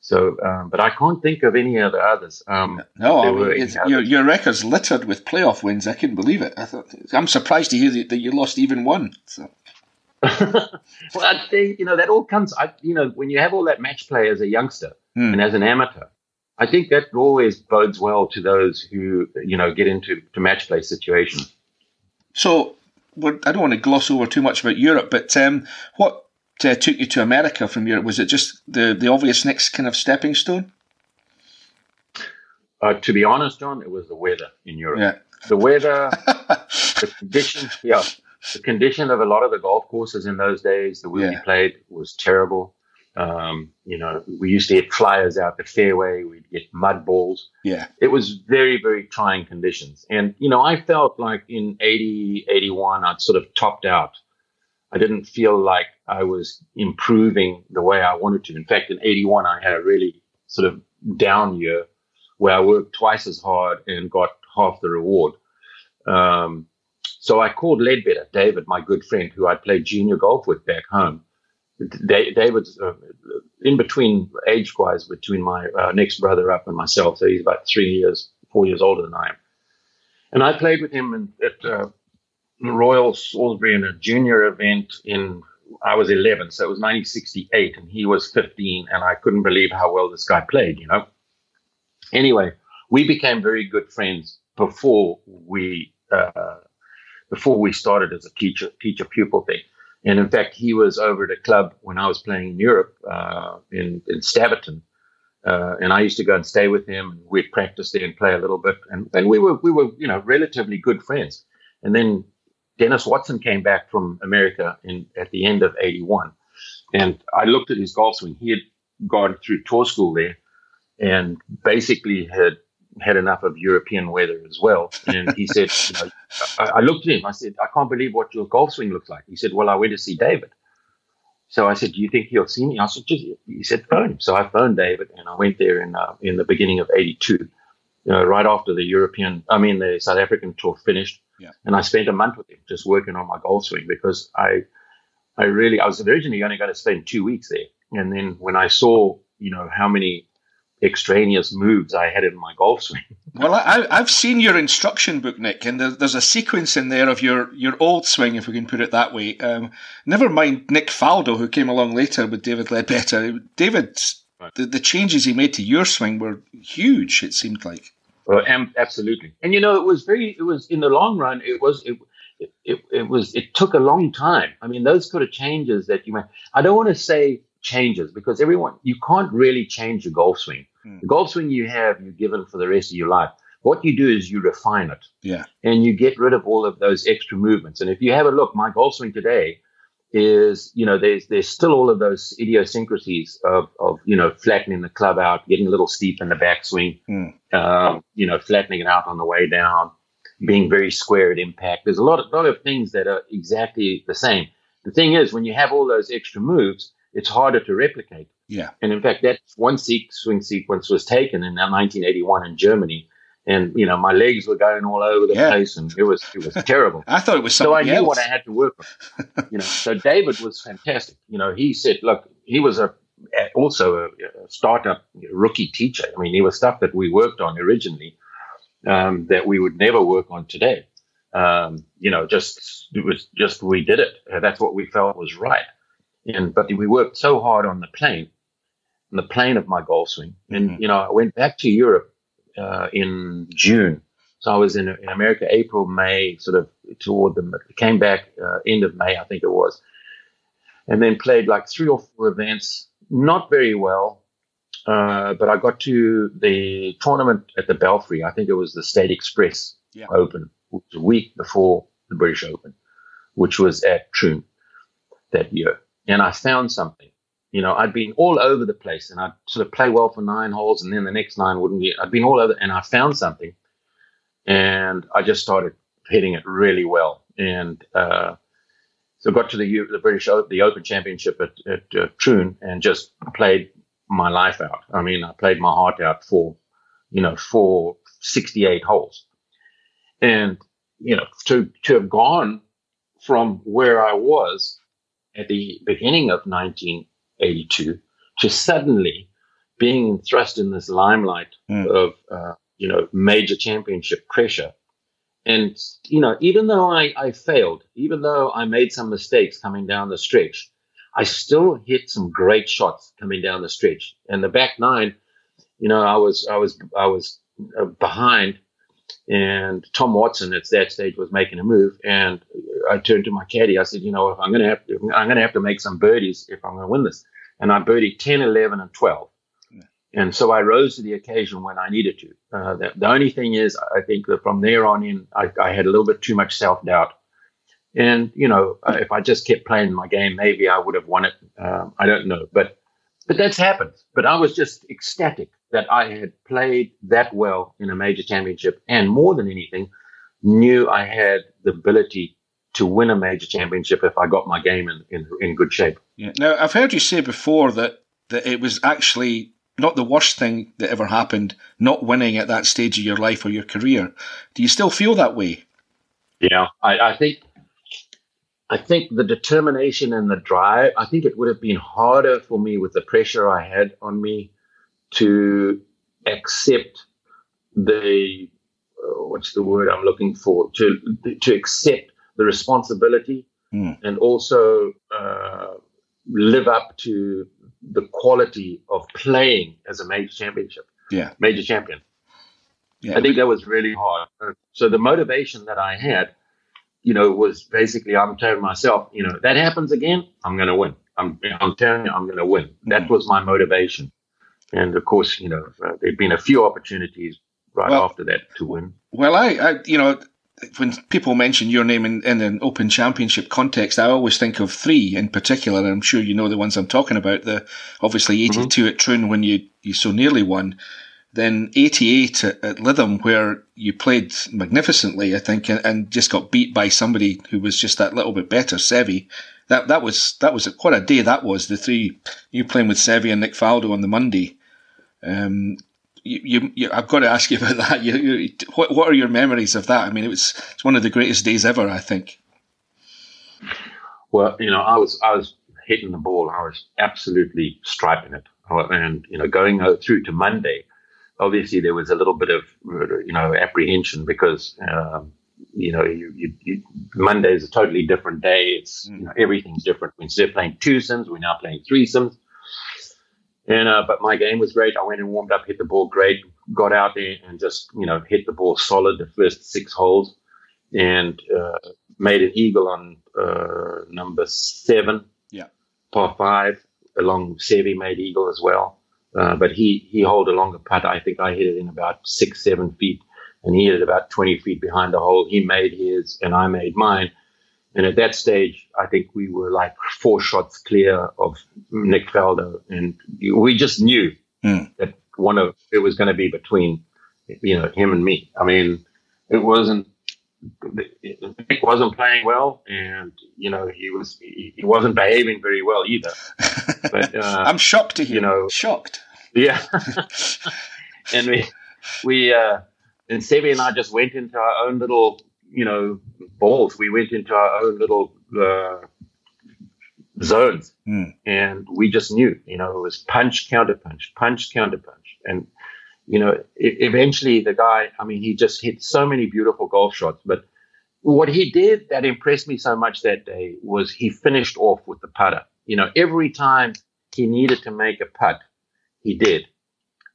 So, um, but I can't think of any of the others. Um, no, I mean, it's, your, your record's littered with playoff wins. I couldn't believe it. I thought, I'm surprised to hear that, that you lost even one. So. well, I think, you know, that all comes, I, you know, when you have all that match play as a youngster mm. and as an amateur, I think that always bodes well to those who, you know, get into to match play situations. So, Well, I don't want to gloss over too much about Europe, but um, what uh, took you to America from Europe? Was it just the, the obvious next kind of stepping stone? Uh, to be honest, John, it was the weather in Europe. Yeah. The weather, the condition, yeah, the condition of a lot of the golf courses in those days, the way yeah. we played was terrible. Um, you know, we used to get flyers out the fairway. We'd get mud balls. Yeah. It was very, very trying conditions. And, you know, I felt like in eighty, eighty-one, I'd sort of topped out. I didn't feel like I was improving the way I wanted to. In fact, in eighty-one, I had a really sort of down year where I worked twice as hard and got half the reward. Um, so I called Ledbetter, David, my good friend, who I played junior golf with back home. David's uh, in between age-wise between my uh, next brother up and myself, so he's about three years, four years older than I am. And I played with him in, at uh, Royal Salisbury in a junior event in I was eleven, so it was nineteen sixty-eight, and he was fifteen, and I couldn't believe how well this guy played, you know. Anyway, we became very good friends before we uh, before we started as a teacher teacher pupil thing. And in fact, he was over at a club when I was playing in Europe uh, in, in Staverton. Uh, and I used to go and stay with him. And we'd practice there and play a little bit. And, and we were, we were, you know, relatively good friends. And then Dennis Watson came back from America in, at the end of eighty-one. And I looked at his golf swing. He had gone through tour school there and basically had had enough of European weather as well. And he said, you know, I, I looked at him. I said, I can't believe what your golf swing looks like. He said, well, I went to see David. So I said, do you think he'll see me? I said, just, he said, phone him. So I phoned David, and I went there in uh, in the beginning of eighty-two, you know, right after the European, I mean, the South African tour finished. Yeah. And I spent a month with him just working on my golf swing because I, I really, I was originally only going to spend two weeks there. And then when I saw, you know, how many extraneous moves I had in my golf swing. Well, I, I've seen your instruction book, Nick, and there's, there's a sequence in there of your, your old swing, if we can put it that way. Um, never mind Nick Faldo, who came along later with David Ledbetter. David, right. the, the changes he made to your swing were huge, it seemed like. Well, um, absolutely. And, you know, it was very, it was in the long run, it was, it, it, it, it was, it took a long time. I mean, those sort of changes that you make, I don't want to say changes because everyone, you can't really change your golf swing. Mm. The golf swing you have, you're given for the rest of your life. What you do is you refine it. Yeah. And you get rid of all of those extra movements. And if you have a look, my golf swing today is, you know, there's there's still all of those idiosyncrasies of, of you know, flattening the club out, getting a little steep in the backswing, mm. um, you know, flattening it out on the way down, being very square at impact. There's a lot of, lot of things that are exactly the same. The thing is, when you have all those extra moves, it's harder to replicate. Yeah. And in fact, that one swing sequence was taken in nineteen eighty-one in Germany. And, you know, my legs were going all over the yeah. place, and it was it was terrible. I thought it was something else. So I knew else. what I had to work on. You know, so David was fantastic. You know, he said, look, he was a also a, a startup rookie teacher. I mean, there was stuff that we worked on originally um, that we would never work on today. Um, you know, just it was just we did it. That's what we felt was right. And but we worked so hard on the plane, on the plane of my golf swing. And, mm-hmm. you know, I went back to Europe. Uh, in June. So I was in, in America, April, May, sort of toward the, came back uh, end of May, I think it was, and then played like three or four events, not very well, uh, but I got to the tournament at the Belfry. I think it was the State Express yeah. Open, which was a week before the British Open, which was at Troon that year. And I found something. You know, I'd been all over the place, and I'd sort of play well for nine holes, and then the next nine wouldn't be. I'd been all over, and I found something, and I just started hitting it really well. And uh, so I got to the the British Open, the Open Championship at, at uh, Troon, and just played my life out. I mean, I played my heart out for, you know, for sixty-eight holes. And, you know, to to have gone from where I was at the beginning of nineteen eighty-two to suddenly being thrust in this limelight mm. of uh, you know major championship pressure, and you know even though I, I failed, even though I made some mistakes coming down the stretch, I still hit some great shots coming down the stretch. And the back nine, you know, I was I was I was behind, and Tom Watson at that stage was making a move, and I turned to my caddy. I said, you know, if I'm going to have to, I'm going to have to make some birdies if I'm going to win this. And I birdied ten, eleven, and twelve. Yeah. And so I rose to the occasion when I needed to. Uh, the, the only thing is, I think that from there on in, I, I had a little bit too much self-doubt. And, you know, if I just kept playing my game, maybe I would have won it. Um, I don't know. But but that's happened. But I was just ecstatic that I had played that well in a major championship, and more than anything, knew I had the ability to win a major championship if I got my game in, in, in good shape. Yeah. Now, I've heard you say before that, that it was actually not the worst thing that ever happened, not winning at that stage of your life or your career. Do you still feel that way? Yeah, I, I think I think the determination and the drive, I think it would have been harder for me with the pressure I had on me to accept the, uh, what's the word I'm looking for, to to accept the responsibility mm. and also uh, live up to the quality of playing as a major championship, yeah. major champion. Yeah. I think that was really hard. So the motivation that I had, you know, was basically I'm telling myself, you know, that happens again, I'm going to win. I'm, I'm telling you, I'm going to win. Mm. That was my motivation. And of course, you know, uh, there've been a few opportunities right well, after that to win. Well, I, I you know, when people mention your name in, in an Open Championship context, I always think of three in particular, and I'm sure you know the ones I'm talking about. The obviously eighty-two mm-hmm. at Troon when you, you so nearly won, then eighty-eight at, at Lytham where you played magnificently, I think, and, and just got beat by somebody who was just that little bit better, Seve. That that was that was quite a day. That was the three you playing with Seve and Nick Faldo on the Monday. Um, You, you, you, I've got to ask you about that. You, you, what, what are your memories of that? I mean, it was it's one of the greatest days ever, I think. Well, you know, I was I was hitting the ball. I was absolutely striping it, and you know, going through to Monday, obviously there was a little bit of you know apprehension because um, you know you, you, you, Monday is a totally different day. It's you know, everything's different. Instead of playing twosomes, we're now playing threesomes. And, uh, but my game was great. I went and warmed up, hit the ball great, got out there and just, you know, hit the ball solid the first six holes and uh, made an eagle on uh, number seven, yeah, par five, along Seve made eagle as well. Uh, but he, he holed a longer putt. I think I hit it in about six, seven feet and he hit it about twenty feet behind the hole. He made his and I made mine. And at that stage, I think we were like four shots clear of Nick Valdo. And we just knew mm. that one of it was going to be between, you know, him and me. I mean, it wasn't, Nick wasn't playing well. And, you know, he, was, he, he wasn't behaving very well either. But, uh, I'm shocked to hear. You know, shocked. Yeah. And we, we uh, and Seve and I just went into our own little, you know, balls. We went into our own little uh, zones, mm. and we just knew, you know, it was punch, counter punch, punch, counter punch. And, you know, it, eventually the guy, I mean, he just hit so many beautiful golf shots. But what he did that impressed me so much that day was he finished off with the putter. You know, every time he needed to make a putt, he did.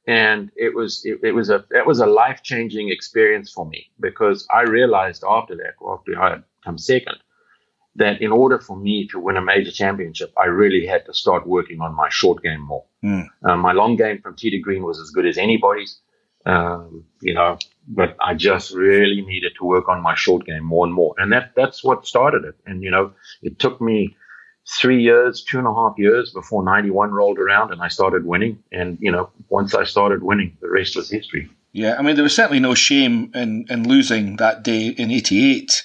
And it was it, it was a that was a life changing experience for me because I realized after that, after I had come second, that in order for me to win a major championship, I really had to start working on my short game more. Mm. Um, my long game from tee to green was as good as anybody's, um, you know, but I just really needed to work on my short game more and more, and that that's what started it. And you know, it took me Three years, two and a half years before ninety-one rolled around and I started winning. And, you know, once I started winning, the rest was history. Yeah, I mean, there was certainly no shame in, in losing that day in eighty-eight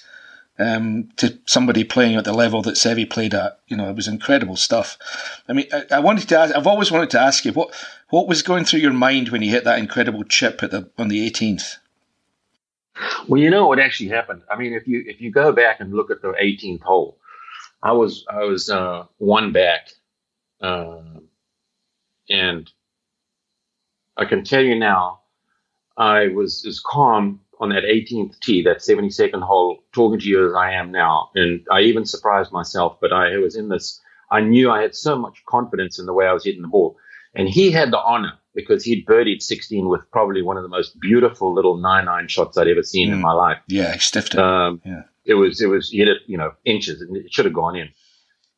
um, to somebody playing at the level that Seve played at. You know, it was incredible stuff. I mean, I, I wanted to ask, I've always wanted to ask you, what what was going through your mind when you hit that incredible chip at the on the eighteenth? Well, you know what actually happened. I mean, if you if you go back and look at the eighteenth hole, I was I was uh, one back, uh, and I can tell you now, I was as calm on that eighteenth tee, that seventy-second hole, talking to you as I am now, and I even surprised myself. But I was in this. I knew I had so much confidence in the way I was hitting the ball, and he had the honor because he'd birdied sixteen with probably one of the most beautiful little nine-iron shots I'd ever seen mm. in my life. Yeah, he stiffed it. Um, yeah. It was, it was, he hit it, you know, inches and it should have gone in.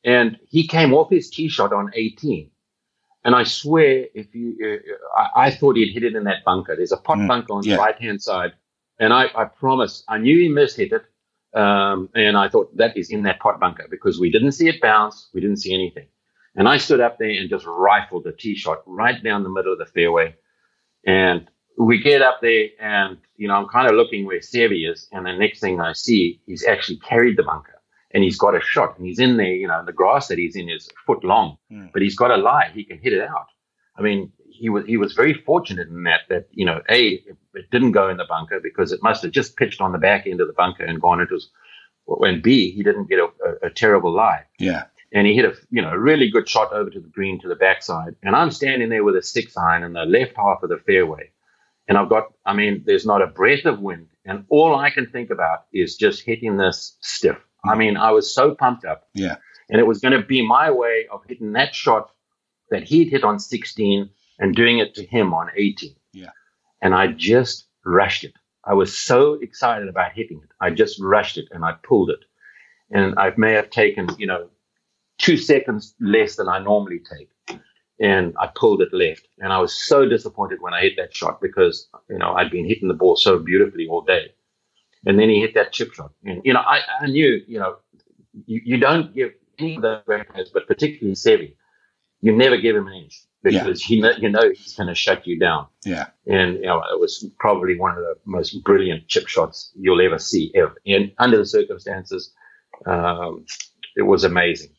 And he came off his tee shot on eighteen. And I swear, if you, uh, I, I thought he'd hit it in that bunker. There's a pot mm, bunker on yeah. the right hand side. And I, I promise, I knew he missed hit it. Um, and I thought that is in that pot bunker because we didn't see it bounce. We didn't see anything. And I stood up there and just rifled the tee shot right down the middle of the fairway. And we get up there and, you know, I'm kind of looking where Seve is. And the next thing I see, he's actually carried the bunker and he's got a shot and he's in there, you know, the grass that he's in is a foot long, mm. but he's got a lie. He can hit it out. I mean, he was, he was very fortunate in that, that, you know, A, it, it didn't go in the bunker because it must have just pitched on the back end of the bunker and gone into his, and B, he didn't get a, a, a terrible lie. Yeah. And he hit a, you know, a really good shot over to the green to the backside. And I'm standing there with a six iron in the left half of the fairway. And I've got, I mean, there's not a breath of wind. And all I can think about is just hitting this stiff. I mean, I was so pumped up. Yeah. And it was going to be my way of hitting that shot that he'd hit on sixteen and doing it to him on eighteen. Yeah. And I just rushed it. I was so excited about hitting it. I just rushed it and I pulled it. And I may have taken, you know, two seconds less than I normally take. And I pulled it left. And I was so disappointed when I hit that shot because, you know, I'd been hitting the ball so beautifully all day. and then he hit that chip shot. And, you know, I, I knew, you know, you, you don't give any of those guys, but particularly Seve, you never give him an inch because yeah. you know you know he's going to shut you down. Yeah. And, you know, it was probably one of the most brilliant chip shots you'll ever see ever. And under the circumstances, um, it was amazing.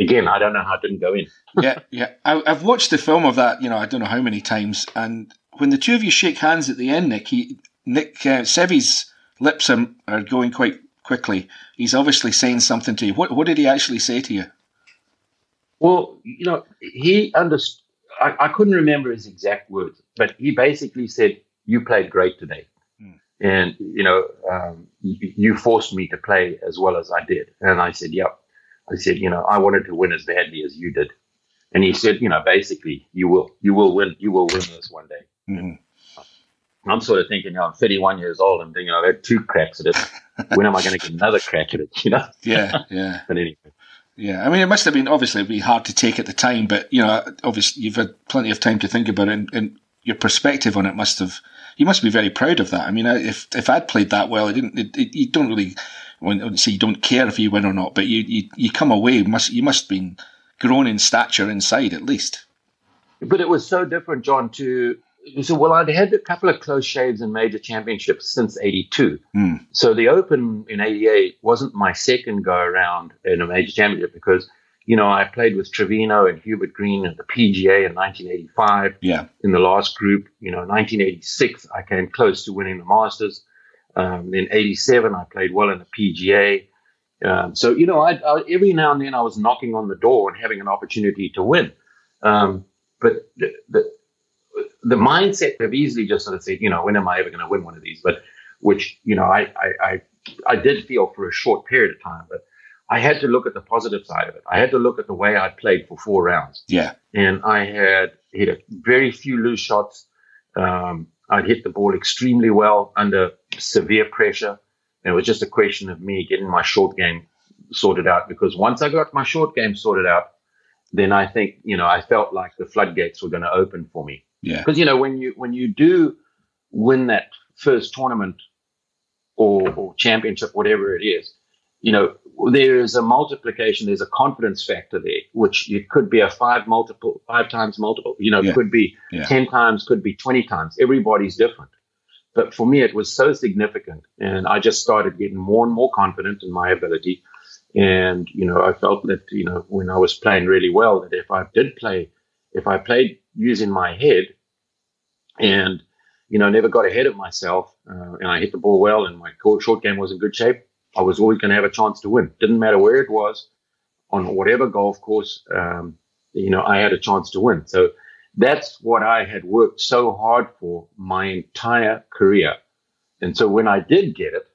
Again, I don't know how it didn't go in. yeah, yeah. I, I've watched the film of that, you know, I don't know how many times. And when the two of you shake hands at the end, Nick, he, Nick uh, Seve's lips are, are going quite quickly. He's obviously saying something to you. What, what did he actually say to you? Well, you know, he understood. I, I couldn't remember his exact words, but he basically said, "You played great today." Mm. And, you know, um, you, you forced me to play as well as I did. And I said, yep. I said, you know, I wanted to win as badly as you did. And he said, you know, basically, you will, you will win, you will win this one day. Mm-hmm. I'm sort of thinking, you know, I'm thirty-one years old. I'm thinking, you know, I've had two cracks at it. When am I going to get another crack at it? You know? Yeah, yeah. But anyway. Yeah, I mean, it must have been, obviously, it'd be hard to take at the time, but, you know, obviously, you've had plenty of time to think about it, and, and your perspective on it must have, you must be very proud of that. I mean, if if I'd played that well, it didn't, it, it, you don't really, when so you don't care if you win or not, but you, you, you come away, must you must have been grown in stature inside at least. But it was so different, John, to, so well, I'd had a couple of close shaves in major championships since eighty-two. Mm. So the Open in eighty-eight wasn't my second go around in a major championship because, you know, I played with Trevino and Hubert Green at the P G A in nineteen eighty-five. Yeah. In the last group, you know, nineteen eighty-six, I came close to winning the Masters. Um, in eighty-seven, I played well in the P G A. Um, so, you know, I, I, every now and then I was knocking on the door and having an opportunity to win. Um, but the, the, the mindset of easily just sort of said, you know, when am I ever going to win one of these? But which, you know, I, I, I, I did feel for a short period of time, but I had to look at the positive side of it. I had to look at the way I played for four rounds. Yeah. And I had hit a very few loose shots. Um, I'd hit the ball extremely well under severe pressure. And it was just a question of me getting my short game sorted out, because once I got my short game sorted out, then I think, you know, I felt like the floodgates were going to open for me. Yeah. Because, you know, when you when you do win that first tournament or, or championship, whatever it is, you know, there is a multiplication, there's a confidence factor there, which it could be a five multiple, five times multiple, you know, yeah. could be yeah. ten times, could be twenty times. Everybody's different. But for me, it was so significant. And I just started getting more and more confident in my ability. And, you know, I felt that, you know, when I was playing really well, that if I did play, if I played using my head and, you know, never got ahead of myself uh, and I hit the ball well and my short game was in good shape, I was always going to have a chance to win. Didn't matter where it was, on whatever golf course, um, you know, I had a chance to win. So that's what I had worked so hard for my entire career. And so when I did get it,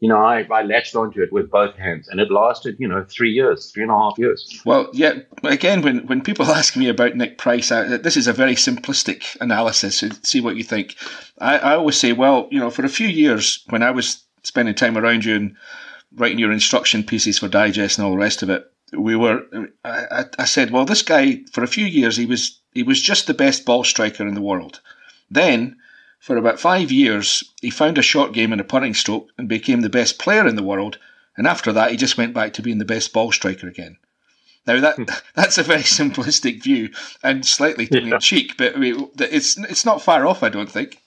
you know, I, I latched onto it with both hands, and it lasted, you know, three years, three and a half years. Well, yeah, again, when, when people ask me about Nick Price, I, this is a very simplistic analysis. See what you think. I, I always say, well, you know, for a few years when I was spending time around you and writing your instruction pieces for Digest and all the rest of it, we were, I, I said, well, this guy, for a few years, he was he was just the best ball striker in the world. Then, for about five years, he found a short game and a putting stroke and became the best player in the world. And after that, he just went back to being the best ball striker again. Now, that that's a very simplistic view and slightly tongue-in-cheek, yeah. but it's it's not far off, I don't think.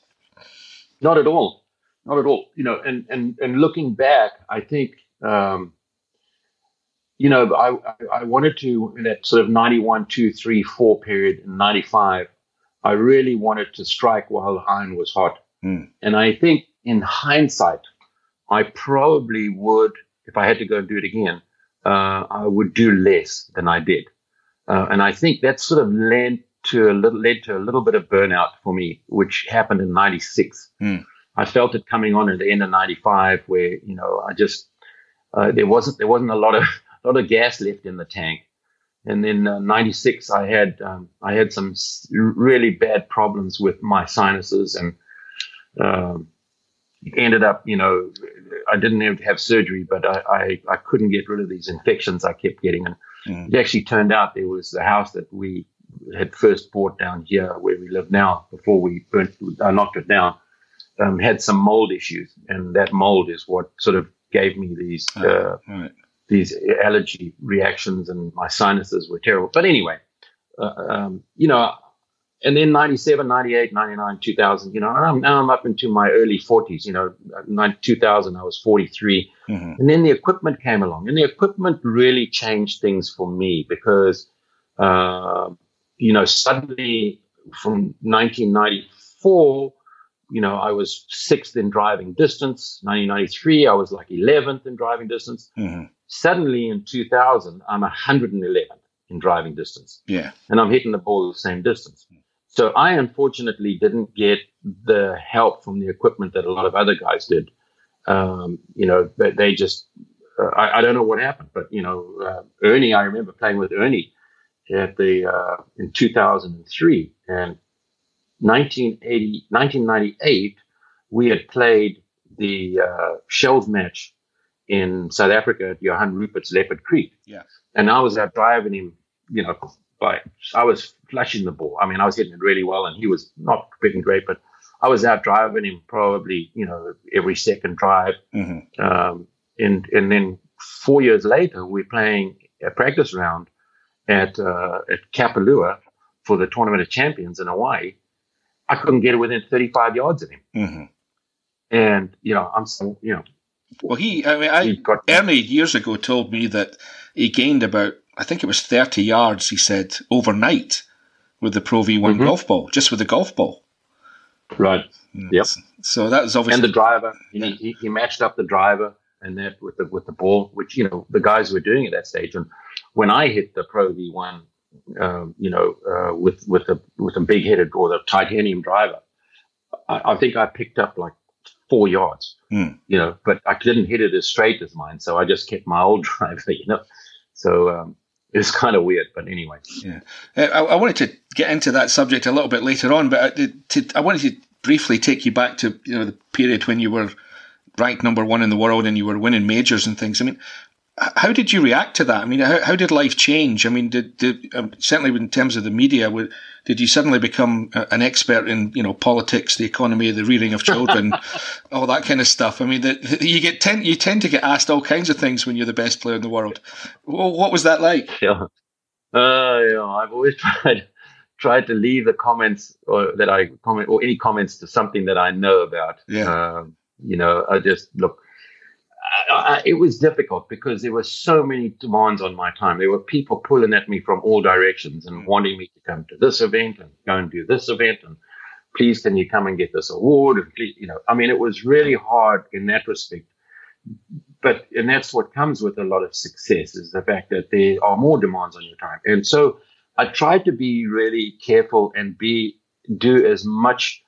Not at all. Not at all, you know, and, and, and looking back, I think, um, you know, I I wanted to, in that sort of ninety-one, two, three, four period, in ninety-five, I really wanted to strike while the iron was hot. Mm. And I think in hindsight, I probably would, if I had to go and do it again, uh, I would do less than I did. Uh, and I think that sort of led to a little, led to a little bit of burnout for me, which happened in ninety-six. Mm. I felt it coming on at the end of ninety-five, where, you know, I just uh, there wasn't there wasn't a lot of a lot of gas left in the tank. And then uh, ninety-six, I had um, I had some really bad problems with my sinuses, and um, ended up, you know, I didn't have to have surgery, but I, I, I couldn't get rid of these infections I kept getting. And mm. it actually turned out there was the house that we had first bought down here where we live now before we burnt, I knocked it down. um, had some mold issues, and that mold is what sort of gave me these uh, oh, right. these allergy reactions, and my sinuses were terrible. But anyway, uh, um, you know, and then ninety-seven, ninety-eight, ninety-nine, two thousand, you know, and I'm, now I'm up into my early forties, you know, two thousand I was forty-three. Mm-hmm. And then the equipment came along, and the equipment really changed things for me because, uh, you know, suddenly from nineteen ninety-four, you know, I was sixth in driving distance. nineteen ninety-three, I was like eleventh in driving distance. Mm-hmm. Suddenly in two thousand, I'm one hundred eleventh in driving distance. Yeah. And I'm hitting the ball the same distance. So I unfortunately didn't get the help from the equipment that a lot of other guys did. Um, you know, they, they just, uh, I, I don't know what happened, but, you know, uh, Ernie, I remember playing with Ernie at the, uh, in two thousand three, and nineteen eighty, nineteen ninety-eight, we had played the uh, Shells match in South Africa at Johan Rupert's Leopard Creek. Yeah. And I was out driving him, you know, by, I was flushing the ball. I mean, I was hitting it really well, and he was not picking great, but I was out driving him probably, you know, every second drive. Mm-hmm. Um, and, and then four years later, we're playing a practice round at, uh, at Kapalua for the Tournament of Champions in Hawaii. I couldn't get within thirty-five yards of him. Mm-hmm. And, you know, I'm so, you know, Well, he, I mean, I, he got, Ernie years ago told me that he gained about, I think it was thirty yards, he said, overnight with the Pro V one mm-hmm. golf ball, just with the golf ball. Right. And yep. So that was obviously. And the driver, yeah. he, he matched up the driver and that with the, with the ball, which, you know, the guys were doing at that stage. And when I hit the Pro V one, um, you know, uh, with, with a, with a big headed or the titanium driver, I, I think I picked up like four yards, mm. you know, but I didn't hit it as straight as mine. So I just kept my old driver, you know, so um, it was kind of weird, but anyway. Yeah. I, I wanted to get into that subject a little bit later on, but I, to, I wanted to briefly take you back to, you know, the period when you were ranked number one in the world and you were winning majors and things. I mean, how did you react to that? I mean, how, how did life change? I mean, did, did um, certainly in terms of the media, did you suddenly become a, an expert in, you know, politics, the economy, the rearing of children, all that kind of stuff? I mean, the, you get tend you tend to get asked all kinds of things when you're the best player in the world. Well, what was that like? Yeah, uh, yeah, I've always tried tried to leave the comments or that I comment or any comments to something that I know about. Yeah, um, you know, I just look. I, I, it was difficult because there were so many demands on my time. There were people pulling at me from all directions and wanting me to come to this event and go and do this event and please can you come and get this award and please, you know, I mean, it was really hard in that respect. But and that's what comes with a lot of success is the fact that there are more demands on your time. And so I tried to be really careful and be do as much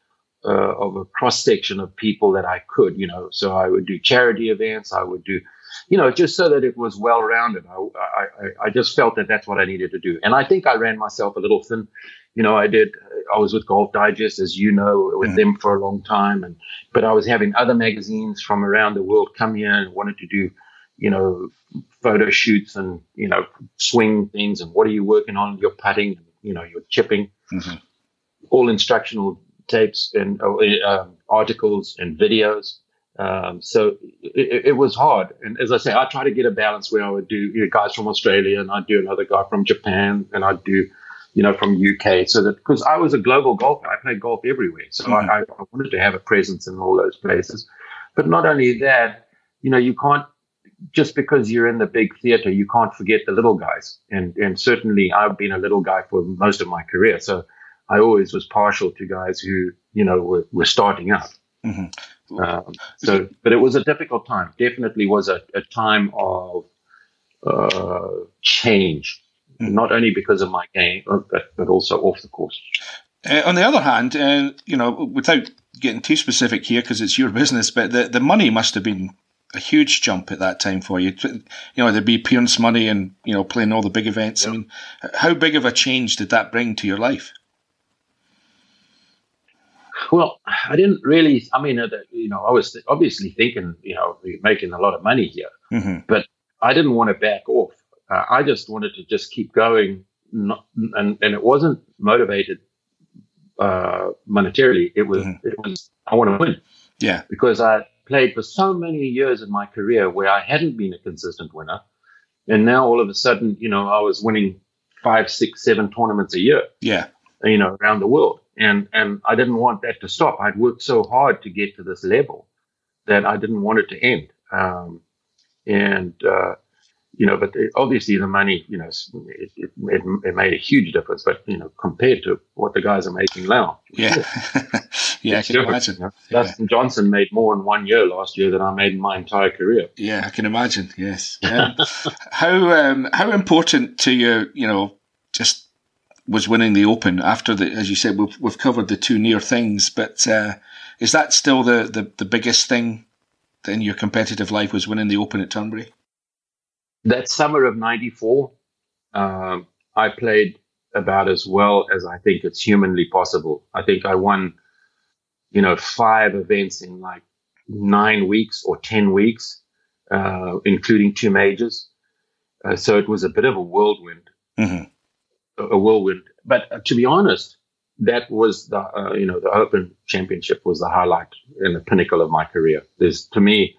Uh, of a cross-section of people that I could, you know, so I would do charity events, I would do, you know, just so that it was well-rounded. I, I, I just felt that that's what I needed to do. And I think I ran myself a little thin. You know, I did, I was with Golf Digest, as you know, with mm-hmm. them for a long time. And but I was having other magazines from around the world come here and wanted to do, you know, photo shoots and, you know, swing things and what are you working on, your putting, you know, your chipping, mm-hmm. all instructional tapes and uh, um, articles and videos. Um, so it, it was hard. And as I say, I try to get a balance where I would do you know, guys from Australia and I'd do another guy from Japan and I'd do, you know, from U K. So that, because I was a global golfer, I played golf everywhere. So mm-hmm. I, I wanted to have a presence in all those places. But not only that, you know, you can't, just because you're in the big theater, you can't forget the little guys. And, and certainly I've been a little guy for most of my career. So I always was partial to guys who, you know, were, were starting up. Mm-hmm. Um, so, but it was a difficult time. Definitely was a, a time of uh, change, mm-hmm. not only because of my game, but, but also off the course. Uh, on the other hand, uh, you know, without getting too specific here because it's your business, but the, the money must have been a huge jump at that time for you. You know, there'd be appearance money and, you know, playing all the big events. Yeah. I mean, how big of a change did that bring to your life? Well, I didn't really, I mean, you know, I was th- obviously thinking, you know, we're making a lot of money here, mm-hmm. but I didn't want to back off. Uh, I just wanted to just keep going. Not, and, and it wasn't motivated uh, monetarily. It was, mm-hmm. it was, I want to win. Yeah. Because I played for so many years in my career where I hadn't been a consistent winner. And now all of a sudden, you know, I was winning five, six, seven tournaments a year. Yeah. You know, around the world. And and I didn't want that to stop. I'd worked so hard to get to this level that I didn't want it to end. Um, and, uh, you know, but the, obviously the money, you know, it, it, it made a huge difference. But, you know, compared to what the guys are making now. Yeah. Yeah, it's I can imagine. You know? Dustin yeah. Johnson made more in one year last year than I made in my entire career. Yeah, I can imagine. Yes. Um, how um, how important to you, you know, just was winning the Open after the, as you said, we've, we've covered the two near things, but uh, is that still the, the, the biggest thing in your competitive life, was winning the Open at Turnberry? That summer of ninety-four, um, I played about as well as I think it's humanly possible. I think I won, you know, five events in like nine weeks or ten weeks, uh, including two majors. Uh, so it was a bit of a whirlwind. Mm-hmm. A whirlwind, but to be honest, that was the uh, you know the Open Championship was the highlight and the pinnacle of my career. There's to me,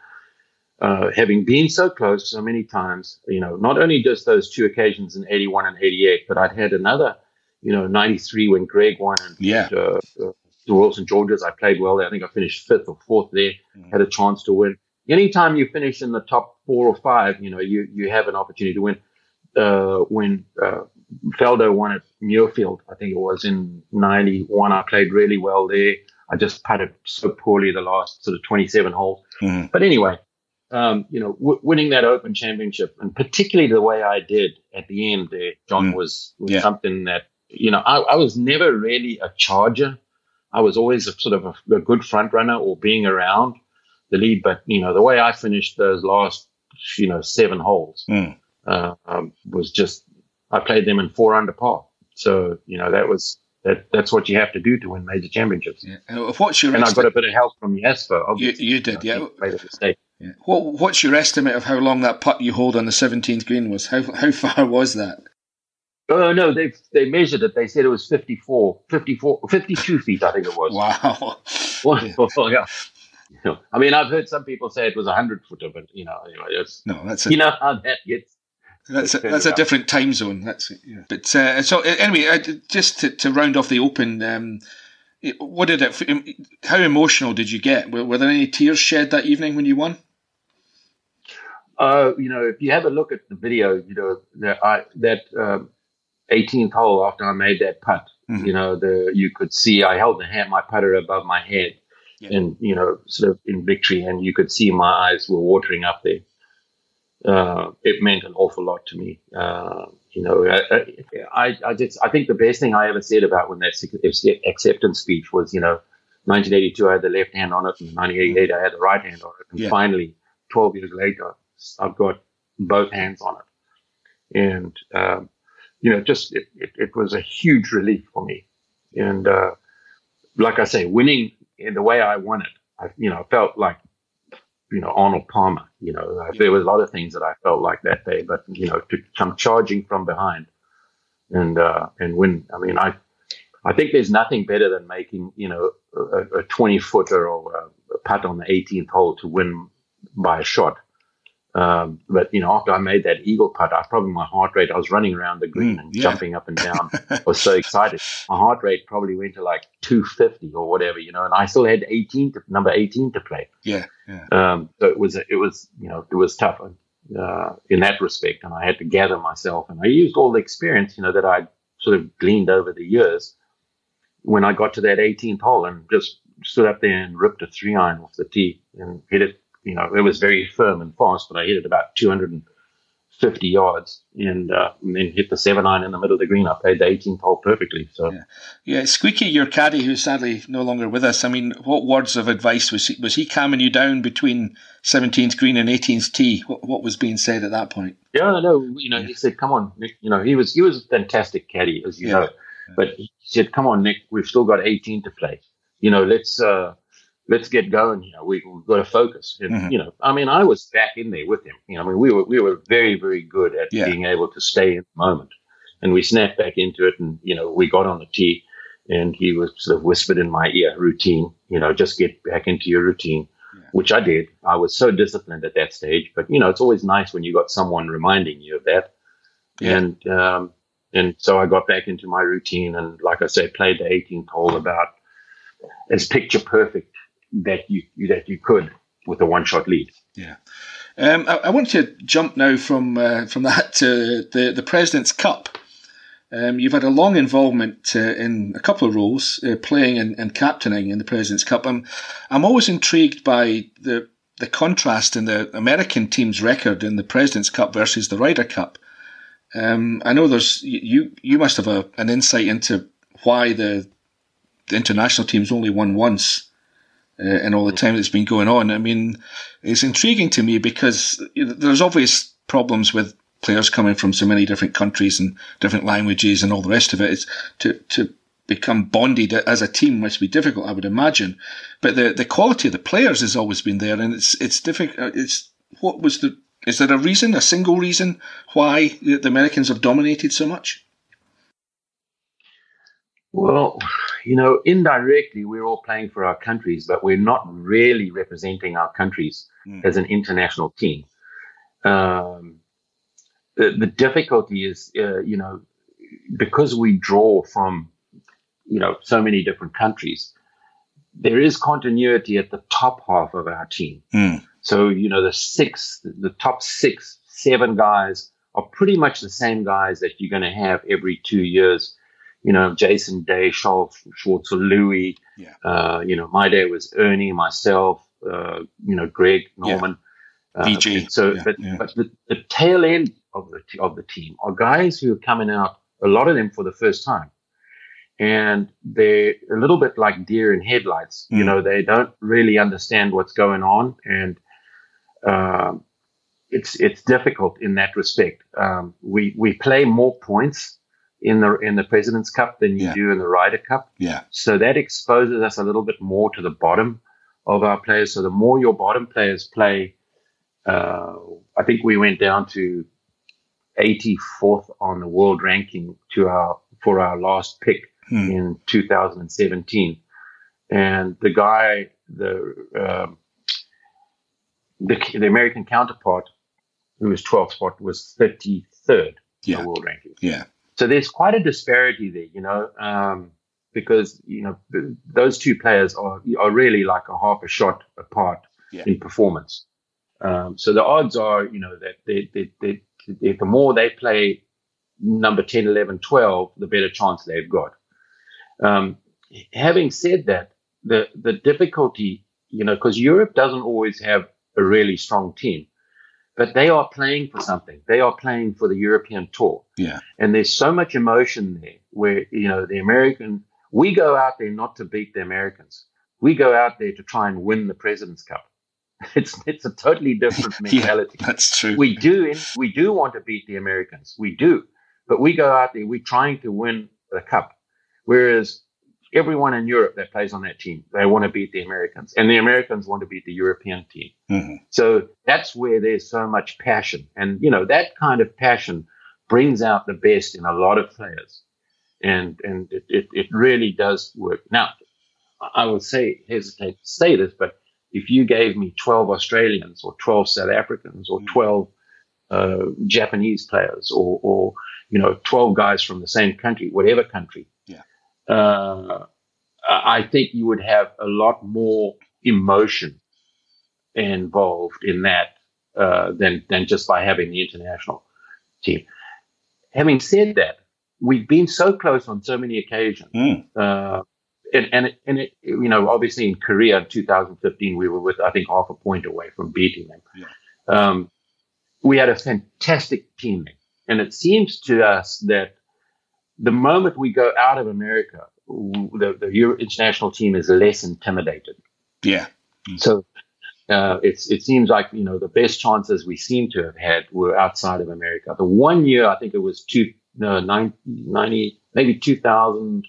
uh, having been so close so many times, you know, not only just those two occasions in eighty-one and eighty-eight, but I'd had another, you know, ninety-three when Greg won. And, yeah. Uh, uh, the Royal Saint George's, I played well there. I think I finished fifth or fourth there. Mm-hmm. Had a chance to win. Anytime you finish in the top four or five, you know, you you have an opportunity to win. Uh, when uh, Faldo won at Muirfield, I think it was in ninety-one. I played really well there. I just putted so poorly the last sort of twenty-seven holes. Mm-hmm. But anyway, um, you know, w- winning that Open Championship, and particularly the way I did at the end there, John, mm-hmm. was, was yeah. something that, you know, I, I was never really a charger. I was always a sort of a, a good front runner or being around the lead. But, you know, the way I finished those last, you know, seven holes, mm-hmm. Uh, um, was just, I played them in four under par. So, you know, that was, that, that's what you have to do to win major championships. Yeah. And, what's your and I got a bit of help from Jasper, obviously. You, you did, you know, yeah. Made a yeah. What, what's your estimate of how long that putt you hold on the seventeenth green was? How how far was that? Oh, no, they they measured it. They said it was fifty-four, fifty-four, fifty-two feet, I think it was. Wow. Well, yeah. yeah. You know, I mean, I've heard some people say it was one hundred foot of it, you know. Anyway, it's, no, that's it. You know how that gets. That's a, that's a different time zone. That's it. Yeah. But uh, so anyway, I, just to, to round off the Open, um, it, what did it? How emotional did you get? Were, were there any tears shed that evening when you won? Uh, you know, if you have a look at the video, you know that I, that um, eighteenth hole after I made that putt, mm-hmm. you know, the you could see I held the hand, my putter above my head, yeah. and you know, sort of in victory, and you could see my eyes were watering up there. Uh, it meant an awful lot to me. Uh, you know, I, I, I just, I think the best thing I ever said about when that acceptance speech was, you know, nineteen eighty-two, I had the left hand on it, and nineteen eighty-eight, I had the right hand on it. And yeah. finally, twelve years later, I've got both hands on it. And, um, you know, just, it, it, it was a huge relief for me. And, uh, like I say, winning in the way I won it, I, you know, felt like, you know, Arnold Palmer, you know, like yeah. there was a lot of things that I felt like that day, but, you know, to come charging from behind and, uh, and win. I mean, I, I think there's nothing better than making, you know, a, a twenty footer or a, a putt on the eighteenth hole to win by a shot. Um, but, you know, after I made that eagle putt, I probably, my heart rate, I was running around the green mm, and yeah. jumping up and down. I was so excited. My heart rate probably went to like two fifty or whatever, you know, and I still had eighteen to, number eighteen to play. Yeah. yeah. Um, so it was, it was, you know, it was tough uh, in that respect. And I had to gather myself, and I used all the experience, you know, that I sort of gleaned over the years when I got to that eighteenth hole and just stood up there and ripped a three iron off the tee and hit it. You know, it was very firm and fast, but I hit it about two hundred fifty yards and, uh, and then hit the seven iron in the middle of the green. I played the eighteenth hole perfectly. So, yeah. yeah, Squeaky, your caddy, who's sadly no longer with us, I mean, what words of advice was he, was he calming you down between seventeenth green and eighteenth tee? What, what was being said at that point? Yeah, no, you know, yeah. he said, "Come on, Nick." You know, he was he was a fantastic caddy, as you yeah. know, yeah. but he said, "Come on, Nick, we've still got eighteen to play. You know, let's." Uh, Let's get going. You know, we, we've got to focus. And, mm-hmm. you know, I mean, I was back in there with him. You know, I mean, we were we were very, very good at yeah. being able to stay in the moment, and we snapped back into it. And you know, we got on the tee, And he was sort of whispered in my ear, routine, you know, just get back into your routine, yeah. which I did. I was so disciplined at that stage. But, you know, it's always nice when you got someone reminding you of that. Yeah. And um, and so I got back into my routine and, like I say, played the eighteenth hole about as picture perfect that you that you could with a one-shot lead. Yeah. Um, I, I want you to jump now from uh, from that to the, the Presidents Cup. Um, you've had a long involvement uh, in a couple of roles, uh, playing and, and captaining in the Presidents Cup. I'm, I'm always intrigued by the the contrast in the American team's record in the Presidents Cup versus the Ryder Cup. Um, I know there's you you must have a, an insight into why the the international team's only won once, uh, and all the time that's been going on. I mean, it's intriguing to me because there's obvious problems with players coming from so many different countries and different languages and all the rest of it. It's to, to become bonded as a team must be difficult, I would imagine. But the, the quality of the players has always been there, and it's it's difficult. It's what was the is there a reason, a single reason, why the Americans have dominated so much? Well, you know, indirectly, we're all playing for our countries, but we're not really representing our countries mm. as an international team. Um, The, the difficulty is, uh, you know, because we draw from, you know, so many different countries, there is continuity at the top half of our team. Mm. So, you know, the six, the top six, seven guys are pretty much the same guys that you're going to have every two years. You know, Jason Day, Schultz, Schwartz, Louis, yeah. uh, you know, my day was Ernie, myself, uh, you know, Greg Norman. Yeah. V G. Uh, so, yeah, but, yeah. but the, the tail end Of the, t- of the team are guys who are coming out, a lot of them for the first time. And they're a little bit like deer in headlights. Mm. You know, they don't really understand what's going on. And um, it's it's difficult in that respect. Um, we we play more points in the in the President's Cup than you yeah. do in the Ryder Cup. Yeah. So that exposes us a little bit more to the bottom of our players. So the more your bottom players play, uh, I think we went down to eighty-fourth on the world ranking to our for our last pick hmm. in two thousand seventeen, and the guy, the, um, the the American counterpart, who was twelfth spot, was thirty-third yeah. in the world ranking. Yeah. So there's quite a disparity there, you know, um, because you know those two players are are really like a half a shot apart yeah. in performance. Um, so the odds are, you know, that they they they the more they play number ten, eleven, twelve, the better chance they've got. Um, having said that, the, the difficulty, you know, because Europe doesn't always have a really strong team, but they are playing for something. They are playing for the European tour. Yeah. And there's so much emotion there where, you know, the American, we go out there not to beat the Americans. We go out there to try and win the President's Cup. It's it's a totally different mentality. Yeah, that's true. We do we do want to beat the Americans. We do, but we go out there. We're trying to win the cup. Whereas everyone in Europe that plays on that team, they want to beat the Americans, and the Americans want to beat the European team. Mm-hmm. So that's where there's so much passion, and you know that kind of passion brings out the best in a lot of players, and and it it, it really does work. Now, I will say hesitate to say this, but if you gave me twelve Australians or twelve South Africans or twelve uh, Japanese players or, or, you know, twelve guys from the same country, whatever country, yeah. uh, I think you would have a lot more emotion involved in that uh, than, than just by having the international team. Having said that, we've been so close on so many occasions. Mm. Uh, And, and, it, and it, you know, obviously in Korea in two thousand fifteen, we were with, I think, half a point away from beating them. Yeah. Um, we had a fantastic team. And it seems to us that the moment we go out of America, the, the international team is less intimidated. Yeah. Mm-hmm. So uh, it's, it seems like, you know, the best chances we seem to have had were outside of America. The one year, I think it was two, no, ninety, maybe two thousand.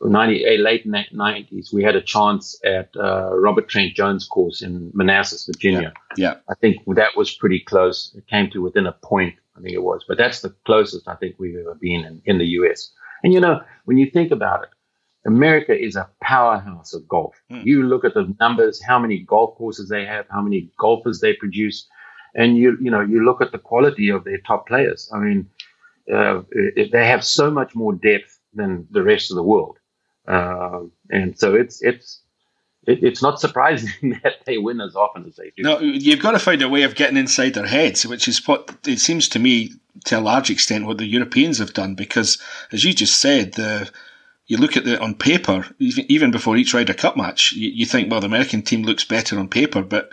ninety-eight, late nineties, we had a chance at uh, Robert Trent Jones' course in Manassas, Virginia. Yeah, yeah. I think that was pretty close. It came to within a point, I think it was. But that's the closest I think we've ever been in, in the U S. And, you know, when you think about it, America is a powerhouse of golf. Mm. You look at the numbers, how many golf courses they have, how many golfers they produce, and you you know you look at the quality of their top players. I mean, uh, they have so much more depth than the rest of the world, uh, and so it's it's. It's not surprising that they win as often as they do. No, you've got to find a way of getting inside their heads, which is what it seems to me, to a large extent, what the Europeans have done. Because, as you just said, the you look at the on paper, even before each Ryder Cup match, you, you think, well, the American team looks better on paper, but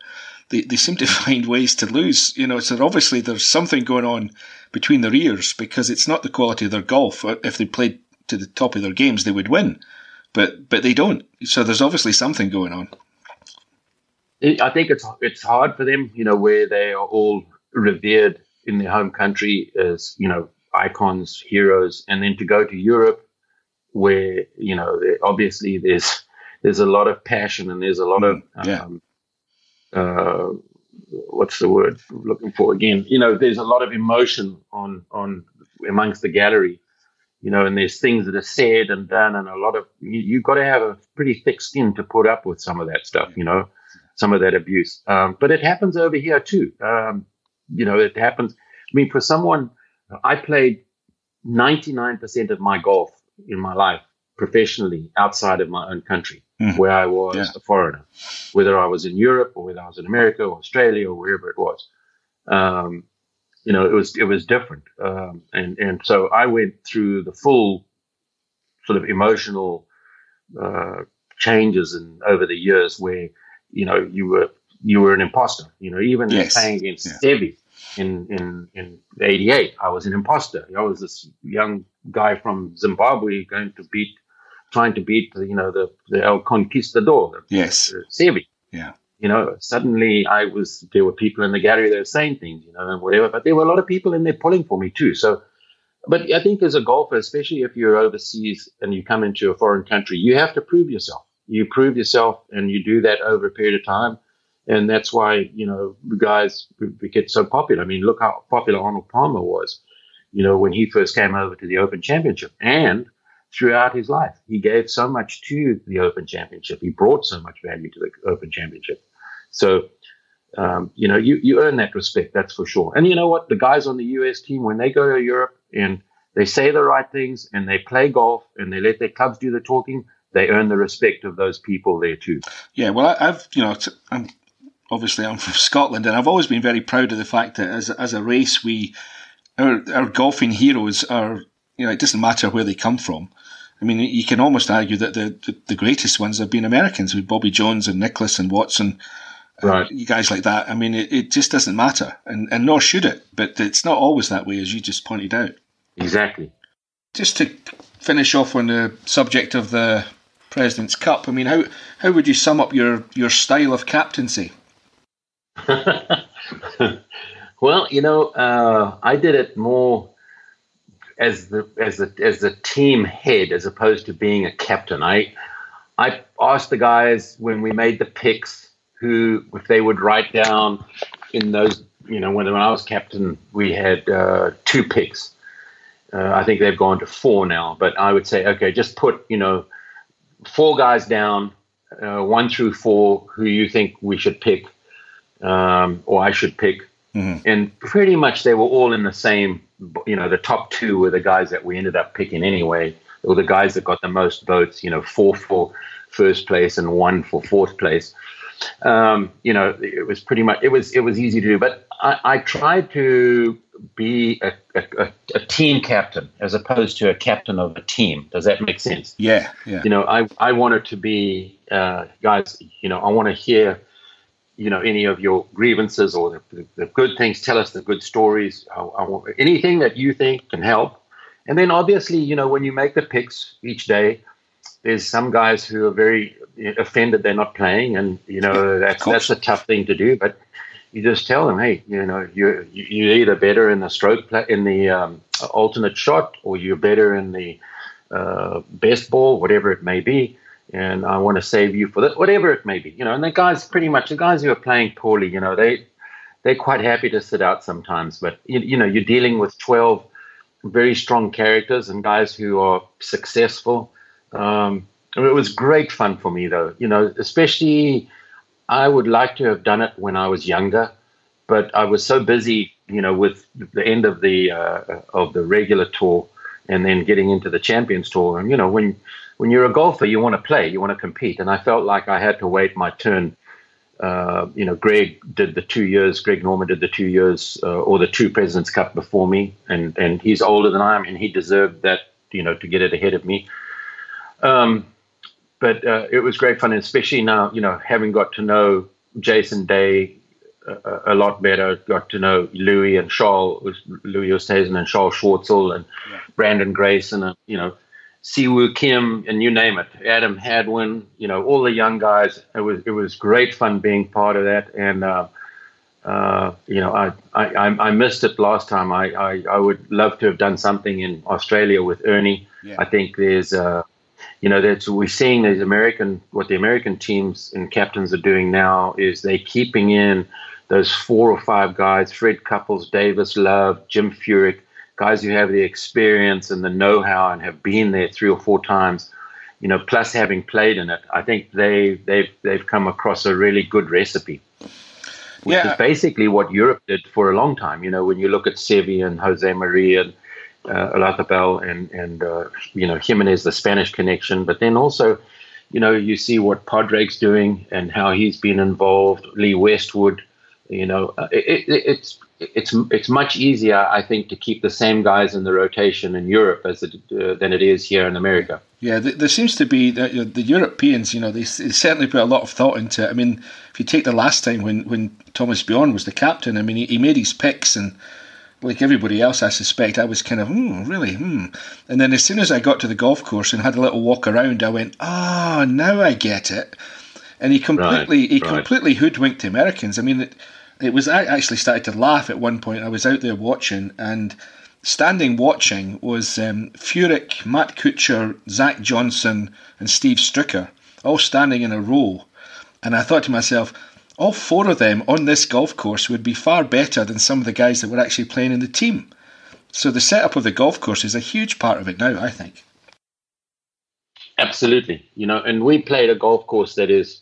they, they seem to find ways to lose. You know, so obviously there's something going on between their ears, because it's not the quality of their golf. If they played to the top of their games, they would win. But but they don't. So there's obviously something going on. I think it's it's hard for them, you know, where they are all revered in their home country as, you know, icons, heroes, and then to go to Europe, where, you know, obviously there's there's a lot of passion and there's a lot of yeah. um, uh, what's the word I'm looking for again? You know, there's a lot of emotion on on amongst the gallery. You know, and there's things that are said and done, and a lot of you, you've got to have a pretty thick skin to put up with some of that stuff. You know, some of that abuse. Um, but it happens over here too. Um, you know, it happens. I mean, for someone, I played ninety-nine percent of my golf in my life professionally outside of my own country, mm-hmm. where I was yeah. a foreigner, whether I was in Europe or whether I was in America or Australia or wherever it was. Um, You know, it was it was different, um, and and so I went through the full sort of emotional uh, changes and over the years where you know you were you were an imposter. You know, even yes. playing against yeah. Seve in in in eighty-eight, I was an imposter. I was this young guy from Zimbabwe going to beat, trying to beat you know the the El Conquistador, yes, uh, Seve, yeah. You know, suddenly I was, there were people in the gallery that were saying things, you know, and whatever, but there were a lot of people in there pulling for me too. So, but I think as a golfer, especially if you're overseas and you come into a foreign country, you have to prove yourself. You prove yourself and you do that over a period of time. And that's why, you know, guys get so popular. I mean, look how popular Arnold Palmer was, you know, when he first came over to the Open Championship, and throughout his life, he gave so much to the Open Championship. He brought so much value to the Open Championship. So, um, you know, you, you earn that respect, that's for sure. And you know what? The guys on the U S team, when they go to Europe and they say the right things and they play golf and they let their clubs do the talking, they earn the respect of those people there too. Yeah, well, I, I've, you know, I'm, obviously I'm from Scotland, and I've always been very proud of the fact that as, as a race, we our, our golfing heroes are, you know, it doesn't matter where they come from. I mean, you can almost argue that the, the, the greatest ones have been Americans, with Bobby Jones and Nicklaus and Watson, right. um, you guys like that. I mean, it, it just doesn't matter, and, and nor should it. But it's not always that way, as you just pointed out. Exactly. Just to finish off on the subject of the Presidents Cup, I mean, how how would you sum up your, your style of captaincy? Well, you know, uh, I did it more as the as the as the team head, as opposed to being a captain. I I asked the guys when we made the picks who, if they would write down in those, you know, when, when I was captain, we had uh, two picks. Uh, I think they've gone to four now, but I would say, okay, just put, you know, four guys down, uh, one through four, who you think we should pick, um, or I should pick. Mm-hmm. And pretty much they were all in the same, you know, the top two were the guys that we ended up picking anyway, or the guys that got the most votes, you know, four for first place and one for fourth place. Um, you know, it was pretty much, it was it was easy to do. But I, I tried to be a, a, a team captain as opposed to a captain of a team. Does that make sense? Yeah. yeah. You know, I, I wanted to be, uh, guys, you know, I want to hear, you know, any of your grievances or the, the good things, tell us the good stories, I, I want, anything that you think can help. And then obviously, you know, when you make the picks each day, there's some guys who are very offended they're not playing. And, you know, that's, that's a tough thing to do. But you just tell them, hey, you know, you're, you're either better in the stroke, play, in the um, alternate shot, or you're better in the uh, best ball, whatever it may be. And I want to save you for that, whatever it may be, you know. And the guys, pretty much, the guys who are playing poorly, you know, they they're quite happy to sit out sometimes. But you, you know, you're dealing with twelve very strong characters and guys who are successful. Um, It was great fun for me, though. You know, especially I would like to have done it when I was younger, but I was so busy, you know, with the end of the uh, of the regular tour and then getting into the Champions Tour. And, you know, when when you're a golfer, you want to play, you want to compete. And I felt like I had to wait my turn. Uh, you know, Greg did the two years, Greg Norman did the two years uh, or the two Presidents Cup before me. And, and he's older than I am, and he deserved that, you know, to get it ahead of me. Um, but uh, it was great fun, especially now, you know, having got to know Jason Day a, a lot better, got to know Louis and Charles, Louis Oosthuizen and Charles Schwartzel and yeah. Brandon Grayson and, you know, Siwoo Kim, and you name it, Adam Hadwin, you know, all the young guys. It was it was great fun being part of that, and uh, uh, you know, I, I I missed it last time. I, I, I would love to have done something in Australia with Ernie. Yeah. I think there's, uh, you know, that's we're seeing these American what the American teams and captains are doing now is they're keeping in those four or five guys: Fred Couples, Davis Love, Jim Furyk. Guys who have the experience and the know-how and have been there three or four times, you know, plus having played in it. I think they they've they've come across a really good recipe, which yeah. is basically what Europe did for a long time. You know, when you look at Seve and Jose Maria and uh, Olazabal and and uh, you know, Jimenez, the Spanish connection, but then also, you know, you see what Padraig's doing and how he's been involved. Lee Westwood, you know, it, it, it's. It's it's much easier, I think, to keep the same guys in the rotation in Europe as it, uh, than it is here in America. Yeah, there seems to be the, the Europeans. You know, they, they certainly put a lot of thought into it. I mean, if you take the last time when, when Thomas Bjorn was the captain, I mean, he, he made his picks, and like everybody else, I suspect, I was kind of hmm, really hmm. And then as soon as I got to the golf course and had a little walk around, I went, ah, oh, now I get it. And he completely right, he right. completely hoodwinked the Americans. I mean. It, It was. I actually started to laugh at one point. I was out there watching, and standing watching was um, Furyk, Matt Kuchar, Zach Johnson, and Steve Stricker, all standing in a row. And I thought to myself, all four of them on this golf course would be far better than some of the guys that were actually playing in the team. So the setup of the golf course is a huge part of it now, I think. Absolutely. You know, and we played a golf course that is.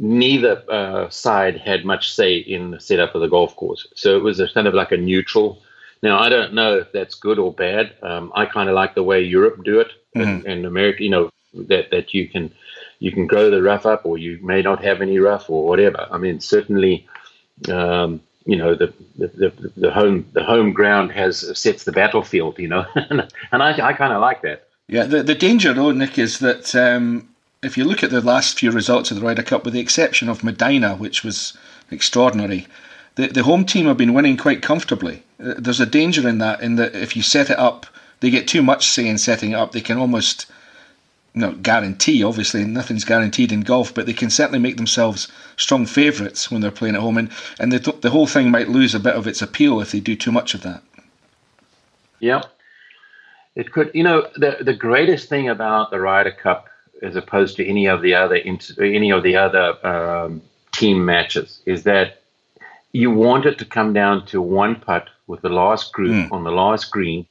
Neither uh, side had much say in the setup of the golf course. So it was a kind of like a neutral. Now, I don't know if that's good or bad. Um, I kind of like the way Europe do it and, mm-hmm. and America, you know, that, that you can you can grow the rough up or you may not have any rough or whatever. I mean, certainly, um, you know, the, the, the, the home the home ground has sets the battlefield, you know, and I, I kind of like that. Yeah, the, the danger, though, Nick, is that... Um if you look at the last few results of the Ryder Cup, with the exception of Medina, which was extraordinary, the, the home team have been winning quite comfortably. There's a danger in that, in that if you set it up, they get too much say in setting it up. They can almost, not guarantee, obviously, nothing's guaranteed in golf, but they can certainly make themselves strong favourites when they're playing at home. And, and the, the whole thing might lose a bit of its appeal if they do too much of that. Yeah. It could. You know, the the greatest thing about the Ryder Cup as opposed to any of the other any of the other um, team matches, is that you want it to come down to one putt with the last group mm. on the last green,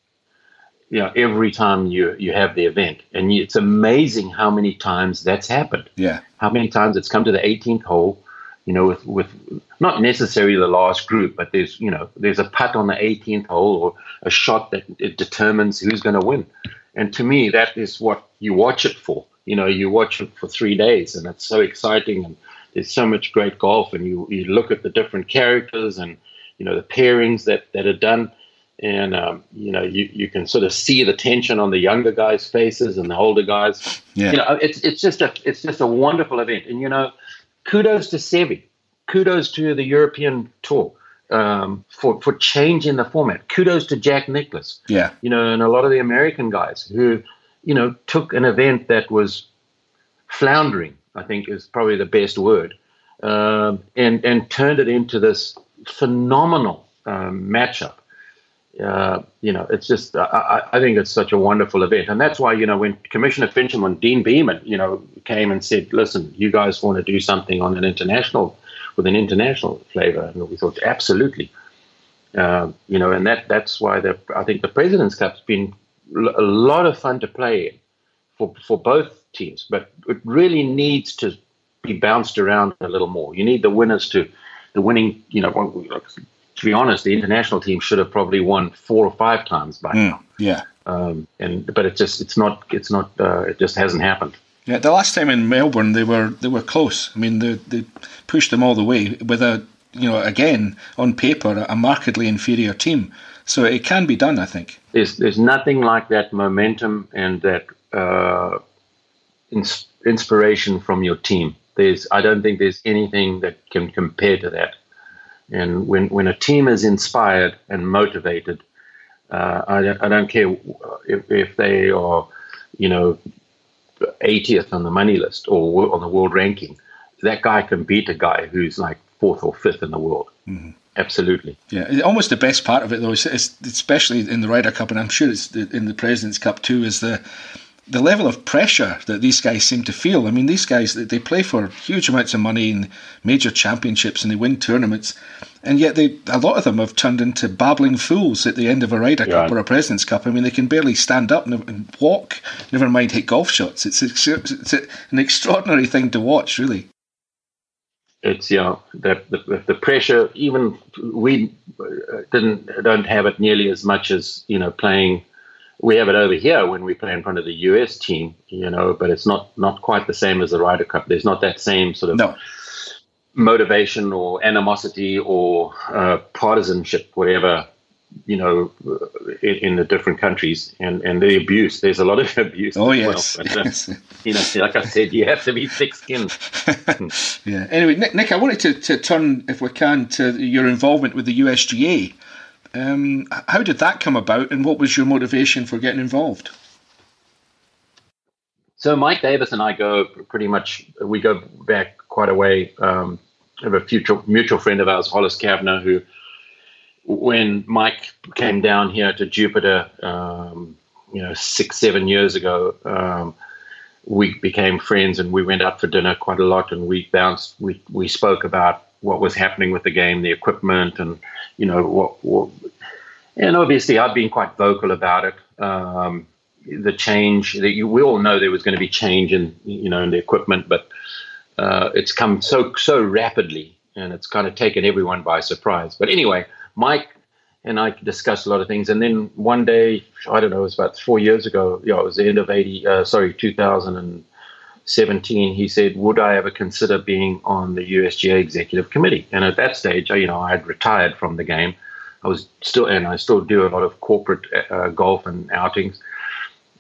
you know, every time you, you have the event. And it's amazing how many times that's happened. Yeah. How many times it's come to the eighteenth hole, you know, with, with not necessarily the last group, but there's, you know, there's a putt on the eighteenth hole or a shot that it determines who's going to win. And to me, that is what you watch it for. You know, you watch it for three days and it's so exciting and there's so much great golf and you, you look at the different characters and, you know, the pairings that, that are done and, um, you know, you, you can sort of see the tension on the younger guys' faces and the older guys. Yeah. You know, it's it's just a it's just a wonderful event. And, you know, kudos to Seve. Kudos to the European Tour um, for, for changing the format. Kudos to Jack Nicklaus. Yeah. You know, and a lot of the American guys who – you know, took an event that was floundering, I think is probably the best word, um, and, and turned it into this phenomenal um, matchup. Uh, you know, it's just, I, I think it's such a wonderful event. And that's why, you know, when Commissioner Fincham and Dean Beaman, you know, came and said, listen, you guys want to do something on an international, with an international flavor. And we thought, absolutely. Uh, you know, and that that's why the, I think the President's Cup's been a lot of fun to play in for for both teams, but it really needs to be bounced around a little more. You need the winners to, the winning, you know, to be honest, the international team should have probably won four or five times by mm, now. Yeah. Um, and but it just it's not it's not uh, it just hasn't happened. Yeah, the last time in Melbourne they were they were close. I mean they they pushed them all the way with a you know again on paper a markedly inferior team. So it can be done, I think. There's there's nothing like that momentum and that uh, ins- inspiration from your team. There's I don't think there's anything that can compare to that. And when when a team is inspired and motivated. Uh, I, don't, I don't care if, if they are, you know, eightieth on the money list or on the world ranking. That guy can beat a guy who's like fourth or fifth in the world. Mm-hmm. Absolutely. Yeah, almost the best part of it, though, is, is especially in the Ryder Cup, and I'm sure it's in the Presidents Cup too, is the the level of pressure that these guys seem to feel. I mean, these guys, they play for huge amounts of money in major championships and they win tournaments, and yet they a lot of them have turned into babbling fools at the end of a Ryder yeah. Cup or a President's Cup. I mean, they can barely stand up and walk, never mind hit golf shots. It's, it's, it's an extraordinary thing to watch, really. It's, you know, the, the, the pressure, even we didn't don't have it nearly as much as, you know, playing. We have it over here when we play in front of the U S team, you know, but it's not, not quite the same as the Ryder Cup. There's not that same sort of no. motivation or animosity or uh, partisanship, whatever, you know, in, in the different countries. And, and the abuse, there's a lot of abuse. Oh, yes. Well. But, uh, yes. You know, like I said, you have to be thick-skinned. yeah. Anyway, Nick, Nick, I wanted to, to turn, if we can, to your involvement with the U S G A. Um, how did that come about, and what was your motivation for getting involved? So Mike Davis and I go pretty much, we go back quite a way. Um, I have a future, mutual friend of ours, Hollis Kavanagh, who, when Mike came down here to Jupiter, um, you know, six, seven years ago, um, we became friends and we went out for dinner quite a lot, and we bounced, we, we spoke about what was happening with the game, the equipment, and you know what, what and obviously I've been quite vocal about it, um the change that you we all know there was going to be change in you know in the equipment, but uh it's come so so rapidly and it's kind of taken everyone by surprise. But anyway, Mike and I discussed a lot of things, and then one day, I don't know, it was about four years ago yeah you know, it was the end of eighty uh, sorry two thousand seventeen, he said, would I ever consider being on the U S G A Executive Committee? And at that stage, you know, I had retired from the game. I was still, and I still do a lot of corporate uh, golf and outings.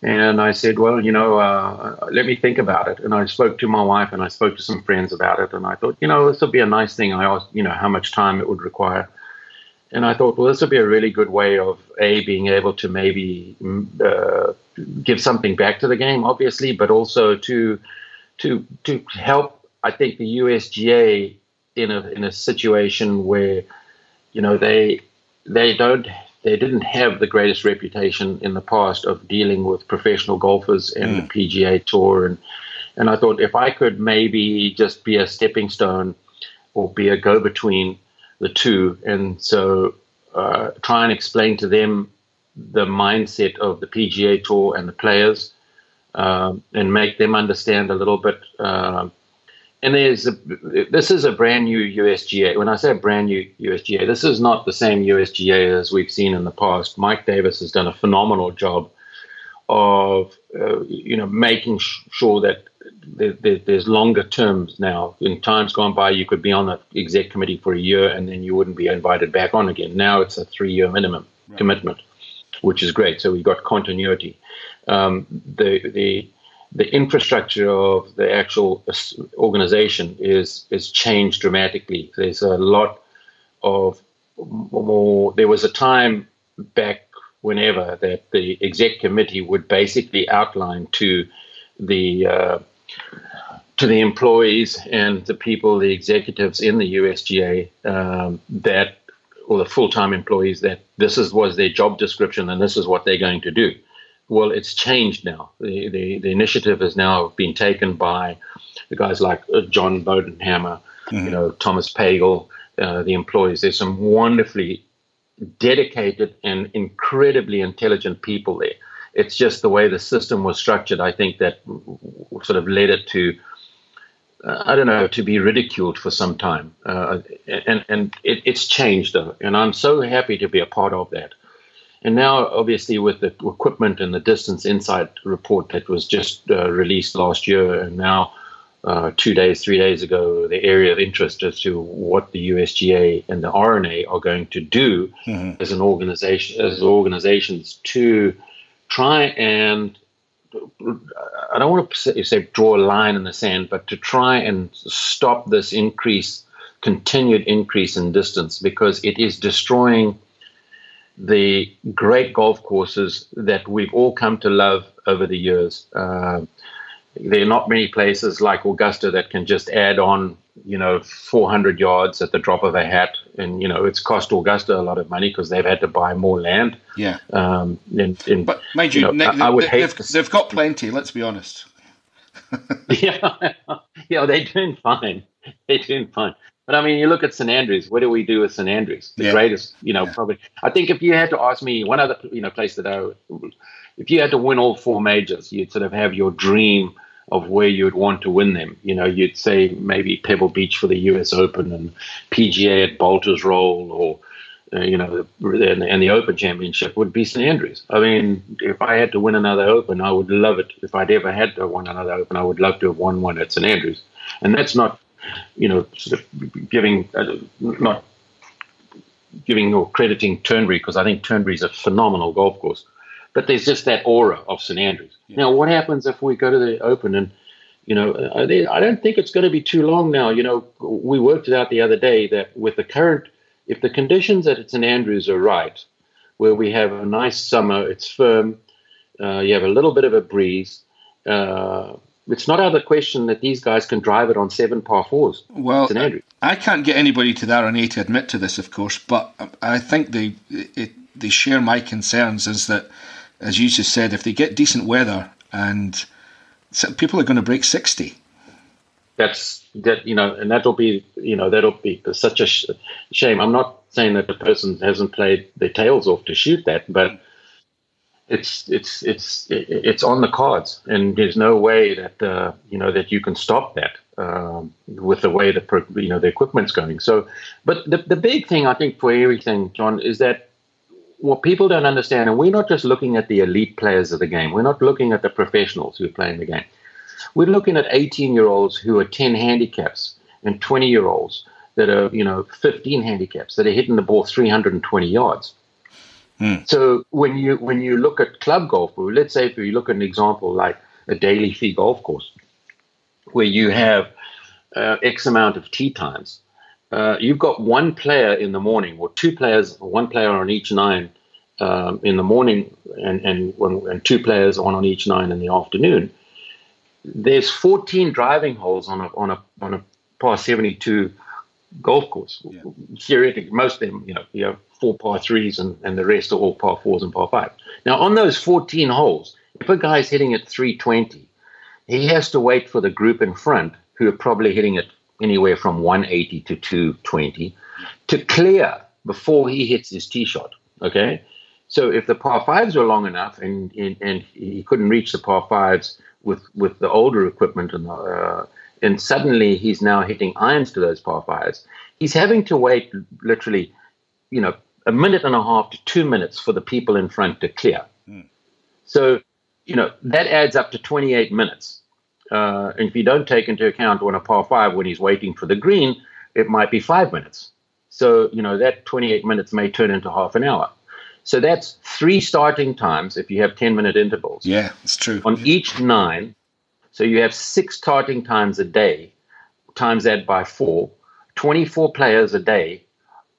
And I said, well, you know, uh, let me think about it. And I spoke to my wife and I spoke to some friends about it. And I thought, you know, this would be a nice thing. I asked, you know, how much time it would require. And I thought, well, this would be a really good way of, A, being able to maybe uh, give something back to the game, obviously, but also to to to help, I think, the U S G A in a in a situation where, you know, they they don't they didn't have the greatest reputation in the past of dealing with professional golfers and mm. the P G A Tour. And, and I thought if I could maybe just be a stepping stone or be a go-between the two, and so uh, try and explain to them the mindset of the P G A Tour and the players, um, and make them understand a little bit. Uh, and there's a, this is a brand new U S G A. When I say brand new U S G A, this is not the same U S G A as we've seen in the past. Mike Davis has done a phenomenal job of uh, you know making sh- sure that there's longer terms now. In times gone by, you could be on the exec committee for a year and then you wouldn't be invited back on again. Now it's a three-year minimum right. commitment, which is great. So we got continuity. Um, the the the infrastructure of the actual organization is is changed dramatically. There's a lot of more. There was a time back whenever that the exec committee would basically outline to the uh, to the employees and the people, the executives in the U S G A, um, that, or the full-time employees, that this is was their job description and this is what they're going to do. Well, it's changed now. The the, the initiative has now been taken by the guys like John Bodenhammer, mm-hmm. you know, Thomas Pagel, uh, the employees. There's some wonderfully dedicated and incredibly intelligent people there. it's just the way the system was structured, I think, that sort of led it to, uh, I don't know, to be ridiculed for some time. Uh, and and it, it's changed, though, and I'm so happy to be a part of that. And now, obviously, with the equipment and the Distance Insight report that was just uh, released last year, and now uh, two days, three days ago, the area of interest as to what the U S G A and the R N A are going to do mm-hmm. as an organization, as organizations to try and, I don't want to say draw a line in the sand, but to try and stop this increase, continued increase in distance, because it is destroying the great golf courses that we've all come to love over the years. Uh, there are not many places like Augusta that can just add on, you know, four hundred yards at the drop of a hat. And, you know, it's cost Augusta a lot of money because they've had to buy more land. Yeah. Um, and, and, but, mind you, you know, Nick, I, I would hate they've, they've got plenty, let's be honest. yeah. yeah, they're doing fine. They're doing fine. But, I mean, you look at Saint Andrews. What do we do with Saint Andrews? The yeah. greatest, you know, yeah. probably. I think if you had to ask me one other, you know, place that I would, if you had to win all four majors, you'd sort of have your dream of where you would want to win them. You know, you'd say maybe Pebble Beach for the U S Open and P G A at Bolters Roll or, uh, you know, and, and the Open Championship would be Saint Andrews. I mean, if I had to win another Open, I would love it. If I'd ever had to win another Open, I would love to have won one at Saint Andrews. And that's not, you know, sort of giving, uh, not giving or crediting Turnberry, because I think Turnberry is a phenomenal golf course. But there's just that aura of Saint Andrews. Yeah. Now, what happens if we go to the Open and, you know, they, I don't think it's going to be too long now. You know, we worked it out the other day that with the current, if the conditions at Saint Andrews are right, where we have a nice summer, it's firm, uh, you have a little bit of a breeze, uh, it's not out of the question that these guys can drive it on seven par fours. Well, I can't get anybody to the R N A to admit to this, of course, but I think they it, they share my concerns is that, as you just said, if they get decent weather, and people are going to break sixty. That's that you know, and that'll be you know that'll be such a sh- shame. I'm not saying that the person hasn't played their tails off to shoot that, but. It's it's it's it's on the cards, and there's no way that uh, you know that you can stop that um, with the way that you know the equipment's going. So, but the the big thing I think for everything, John, is that what people don't understand, and we're not just looking at the elite players of the game. We're not looking at the professionals who are playing the game. We're looking at eighteen-year-olds who are ten handicaps and twenty-year-olds that are you know fifteen handicaps that are hitting the ball three hundred twenty yards. Hmm. So when you when you look at club golf, or let's say if you look at an example like a daily fee golf course, where you have uh, X amount of tee times, uh, you've got one player in the morning or two players, one player on each nine um, in the morning and, and, and two players, one on each nine in the afternoon. There's fourteen driving holes on a, on a, on a par seventy-two golf course. Yeah. Theoretically, most of them, you know, you have four par threes and, and the rest are all par fours and par fives. Now, on those fourteen holes, if a guy's hitting at three twenty, he has to wait for the group in front, who are probably hitting it anywhere from one eighty to two twenty, to clear before he hits his tee shot, okay? So if the par fives were long enough and and, and he couldn't reach the par fives with, with the older equipment and the uh, and suddenly he's now hitting irons to those par fives. He's having to wait literally, you know, a minute and a half to two minutes for the people in front to clear. Mm. So, you know, that adds up to twenty-eight minutes. Uh, and if you don't take into account on a par five when he's waiting for the green, it might be five minutes. So, you know, that twenty-eight minutes may turn into half an hour. So that's three starting times if you have ten-minute intervals. Yeah, it's true. On yeah. each nine. So you have six starting times a day, times that by four, twenty-four players a day,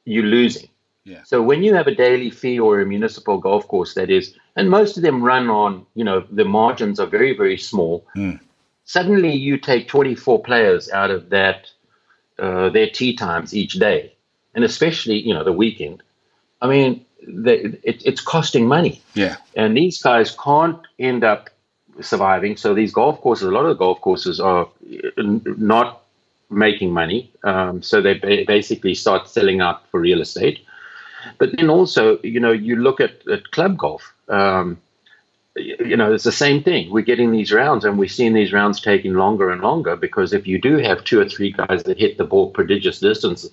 you're losing. Yeah. So when you have a daily fee or a municipal golf course that is, and most of them run on, you know, the margins are very, very small. Mm. Suddenly you take twenty-four players out of that, uh, their tee times each day. And especially, you know, the weekend. I mean, the, it, it's costing money. Yeah. And these guys can't end up surviving. So these golf courses, a lot of the golf courses are not making money. Um, so they ba- basically start selling out for real estate. But then also, you know, you look at, at club golf. Um, you know, it's the same thing. We're getting these rounds, and we're seeing these rounds taking longer and longer, because if you do have two or three guys that hit the ball prodigious distances,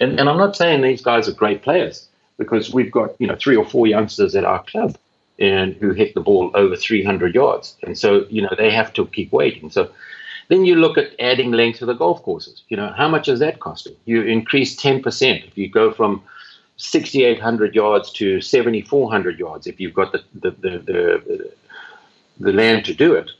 and, and I'm not saying these guys are great players, because we've got, you know, three or four youngsters at our club and who hit the ball over three hundred yards. And so, you know, they have to keep waiting. So then you look at adding length to the golf courses. You know, how much is that costing? You increase ten percent if you go from sixty-eight hundred yards to seventy-four hundred yards, if you've got the the the, the, the land to do it.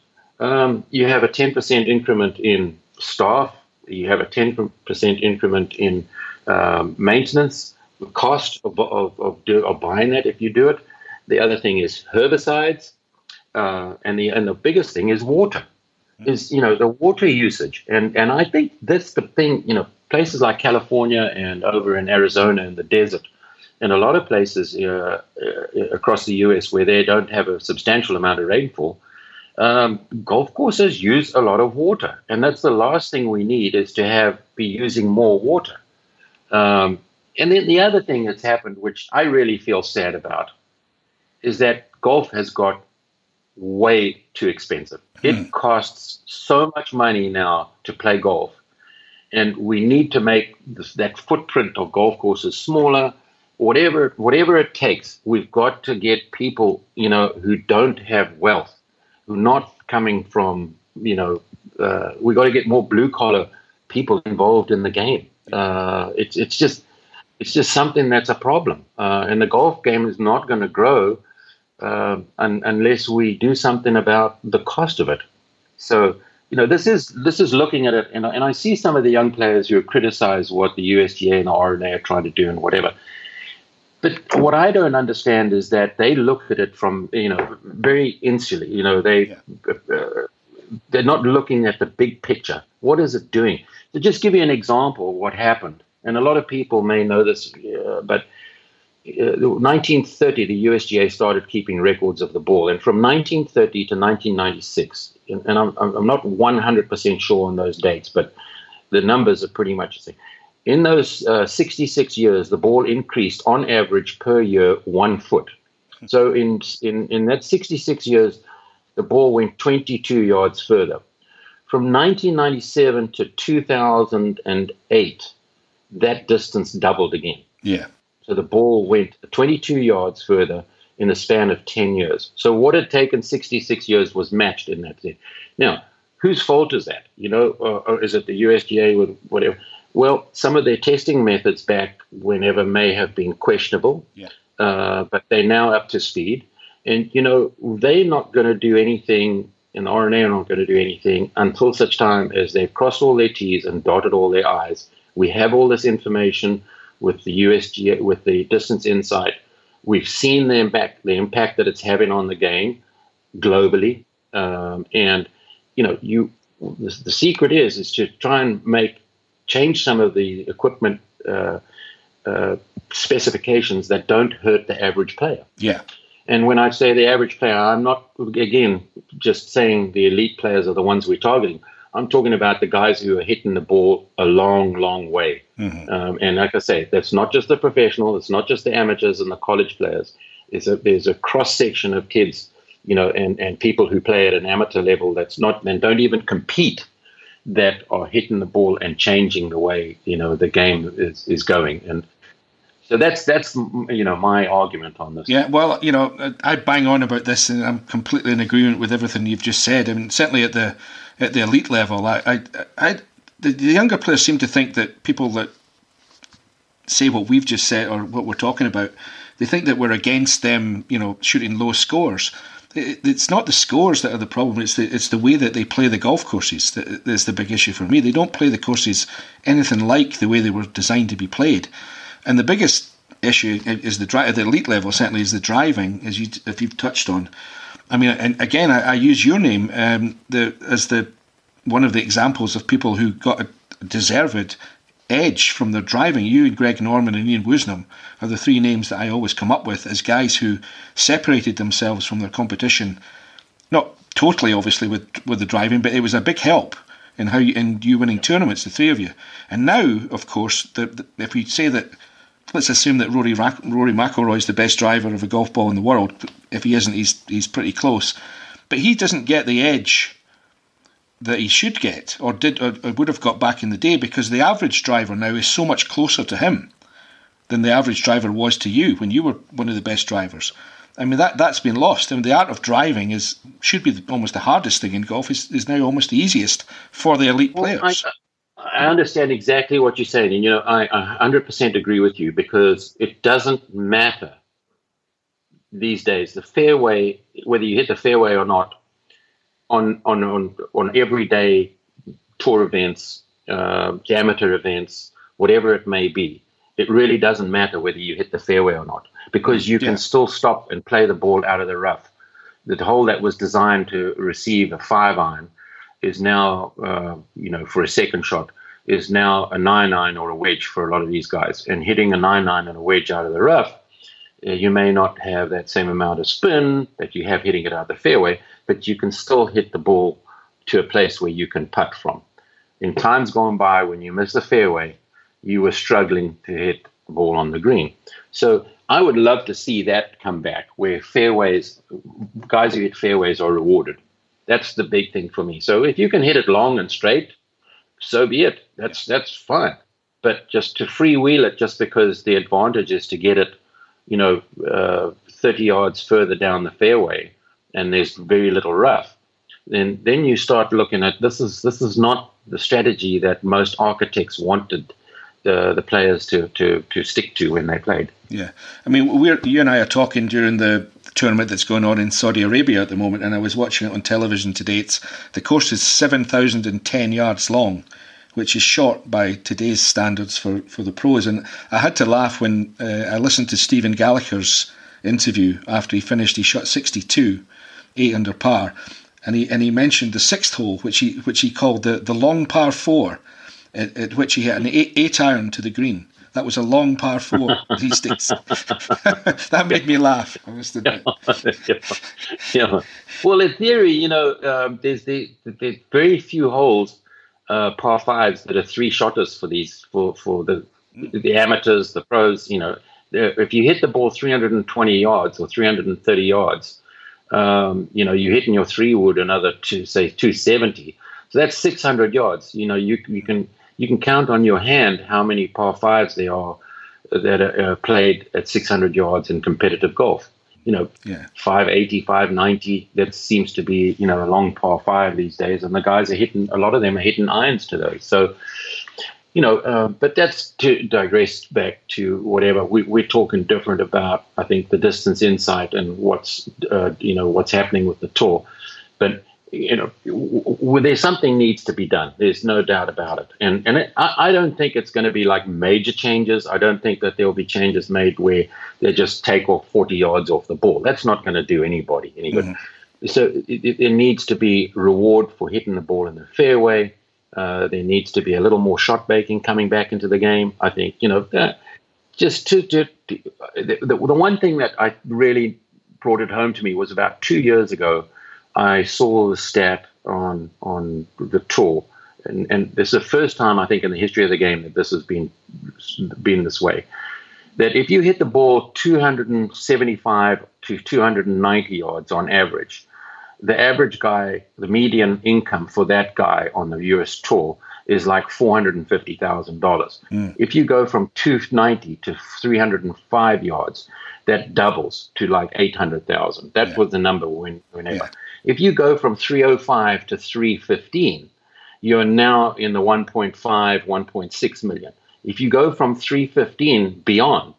Um, you have a ten percent increment in staff. You have a ten percent increment in um, maintenance, the cost of, of, of, do, of buying that if you do it. The other thing is herbicides, uh, and the and the biggest thing is water, is you know the water usage, and and I think that's the thing. You know, places like California and over in Arizona in the desert, and a lot of places uh, across the U S where they don't have a substantial amount of rainfall, um, golf courses use a lot of water, and that's the last thing we need, is to have be using more water. Um, and then the other thing that's happened, which I really feel sad about, is that golf has got way too expensive. It mm. costs so much money now to play golf. And we need to make this, that footprint of golf courses smaller. Whatever whatever it takes, we've got to get people, you know, who don't have wealth, who are not coming from, you know, uh, we've got to get more blue-collar people involved in the game. Uh, it's it's just it's just something that's a problem. Uh, and the golf game is not going to grow Uh, un- unless we do something about the cost of it. So, you know, this is this is looking at it, and, and I see some of the young players who criticize what the U S G A and the R N A are trying to do and whatever. But what I don't understand is that they look at it from, you know, very insularly. You know, they, yeah. uh, they're not looking at the big picture. What is it doing? So just give you an example of what happened, and a lot of people may know this, uh, but Uh, nineteen thirty, the U S G A started keeping records of the ball, and from nineteen thirty to nineteen ninety-six, and, and I'm, I'm not one hundred percent sure on those dates, but the numbers are pretty much the same. In those uh, sixty-six years, the ball increased on average per year one foot. So in, in, in that sixty-six years, the ball went twenty-two yards further. From nineteen ninety-seven to two thousand eight, that distance doubled again. Yeah. So the ball went twenty-two yards further in the span of ten years. So what had taken sixty-six years was matched in that thing. Now, whose fault is that? You know, or, or is it the U S G A with whatever? Well, some of their testing methods back whenever may have been questionable, yeah. uh, but they're now up to speed. And, you know, they're not going to do anything, and the R N A are not going to do anything until such time as they've crossed all their T's and dotted all their I's. We have all this information with the U S G A, with the distance insight. We've seen the impact, the impact that it's having on the game globally. Um, and, you know, you the, the secret is, is to try and make, change some of the equipment uh, uh, specifications that don't hurt the average player. Yeah. And when I say the average player, I'm not, again, just saying the elite players are the ones we're targeting. I'm talking about the guys who are hitting the ball a long, long way. Mm-hmm. Um, and like I say, that's not just the professional. It's not just the amateurs and the college players. It's a, there's a cross-section of kids, you know, and, and people who play at an amateur level that's not and don't even compete, that are hitting the ball and changing the way, you know, the game is, is going. And so that's, that's you know, my argument on this. Yeah, well, you know, I bang on about this, and I'm completely in agreement with everything you've just said. I mean, certainly at the at the elite level, I, I, I the, the younger players seem to think that people that say what we've just said or what we're talking about, they think that we're against them, you know, shooting low scores. It, it's not the scores that are the problem. It's the it's the way that they play the golf courses that is the big issue for me. They don't play the courses anything like the way they were designed to be played. And the biggest issue is the drive at the elite level. Certainly, is the driving, as you if you've touched on. I mean, and again, I, I use your name um, the, as the one of the examples of people who got a deserved edge from their driving. You and Greg Norman and Ian Woosnam are the three names that I always come up with as guys who separated themselves from their competition. Not totally, obviously, with with the driving, but it was a big help in how you, in you winning tournaments, the three of you. And now, of course, the, the, if we say that let's assume that Rory, Rac- Rory McIlroy is the best driver of a golf ball in the world. If he isn't, he's he's pretty close. But he doesn't get the edge that he should get, or did, or, or would have got back in the day, because the average driver now is so much closer to him than the average driver was to you when you were one of the best drivers. I mean, that, that's been lost. I mean, the art of driving is should be the, almost the hardest thing in golf, is, is now almost the easiest for the elite well, players. I, I understand exactly what you're saying, and you know, I, I one hundred percent agree with you, because it doesn't matter these days. The fairway, whether you hit the fairway or not, on on on, on everyday tour events, uh, amateur events, whatever it may be, it really doesn't matter whether you hit the fairway or not, because you yeah. can still stop and play the ball out of the rough. The hole that was designed to receive a five iron is now, uh, you know, for a second shot, is now a nine iron or a wedge for a lot of these guys. And hitting a nine iron and a wedge out of the rough, uh, you may not have that same amount of spin that you have hitting it out of the fairway, but you can still hit the ball to a place where you can putt from. In times gone by, when you miss the fairway, you were struggling to hit the ball on the green. So I would love to see that come back, where fairways, guys who hit fairways are rewarded. That's the big thing for me. So if you can hit it long and straight, so be it. That's that's fine. But just to freewheel it, just because the advantage is to get it, you know, uh, thirty yards further down the fairway, and there's very little rough, then then you start looking at this is this is not the strategy that most architects wanted The, the players to, to, to stick to when they played. Yeah. I mean, we're you and I are talking during the tournament that's going on in Saudi Arabia at the moment, and I was watching it on television today. It's, the course is seven thousand ten yards long, which is short by today's standards for, for the pros. And I had to laugh when uh, I listened to Stephen Gallagher's interview after he finished. He shot sixty-two, eight under par, and he and he mentioned the sixth hole, which he which he called the, the long par four, At, at which he hit an eight, eight iron to the green. That was a long par four these days. That made me laugh. I must admit. Yeah. Yeah. Well, in theory, you know, um, there's the there's very few holes, uh, par fives, that are three shotters for these for for the the amateurs, the pros. You know, if you hit the ball three hundred twenty yards or three hundred thirty yards, um, you know, you're hitting your three wood another two, say two seventy. So that's six hundred yards. You know, you you can. You can count on your hand how many par fives there are that are uh, played at six hundred yards in competitive golf. You know, yeah. five eighty, five ninety, that seems to be, you know, a long par five these days. And the guys are hitting, a lot of them are hitting irons to those. So, you know, uh, but that's to digress back to whatever. We, we're talking different about, I think, the distance insight and what's, uh, you know, what's happening with the tour. But you know, well, there's something needs to be done. There's no doubt about it. And and it, I, I don't think it's going to be like major changes. I don't think that there will be changes made where they just take off forty yards off the ball. That's not going to do anybody any good. Mm-hmm. So there needs to be reward for hitting the ball in the fairway. Uh, there needs to be a little more shot making coming back into the game. I think, you know, uh, just to, to, to the, the one thing that I really brought it home to me was about two years ago, I saw the stat on on the tour, and, and this is the first time, I think, in the history of the game that this has been been this way, that if you hit the ball two seventy-five to two ninety yards on average, the average guy, the median income for that guy on the U S tour is like four hundred fifty thousand dollars. Mm. If you go from two ninety to three oh five yards, that doubles to like eight hundred thousand. That yeah. was the number when, whenever. Yeah. If you go from three oh five to three fifteen, you're now in the one point five, one point six million. If you go from three fifteen beyond,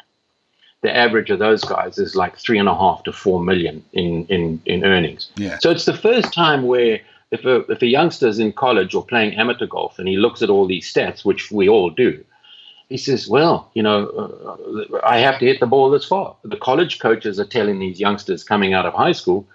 the average of those guys is like three and a half to four million in, in, in earnings. Yeah. So it's the first time where if a, if a youngster's in college or playing amateur golf and he looks at all these stats, which we all do, he says, well, you know, uh, I have to hit the ball this far. The college coaches are telling these youngsters coming out of high school,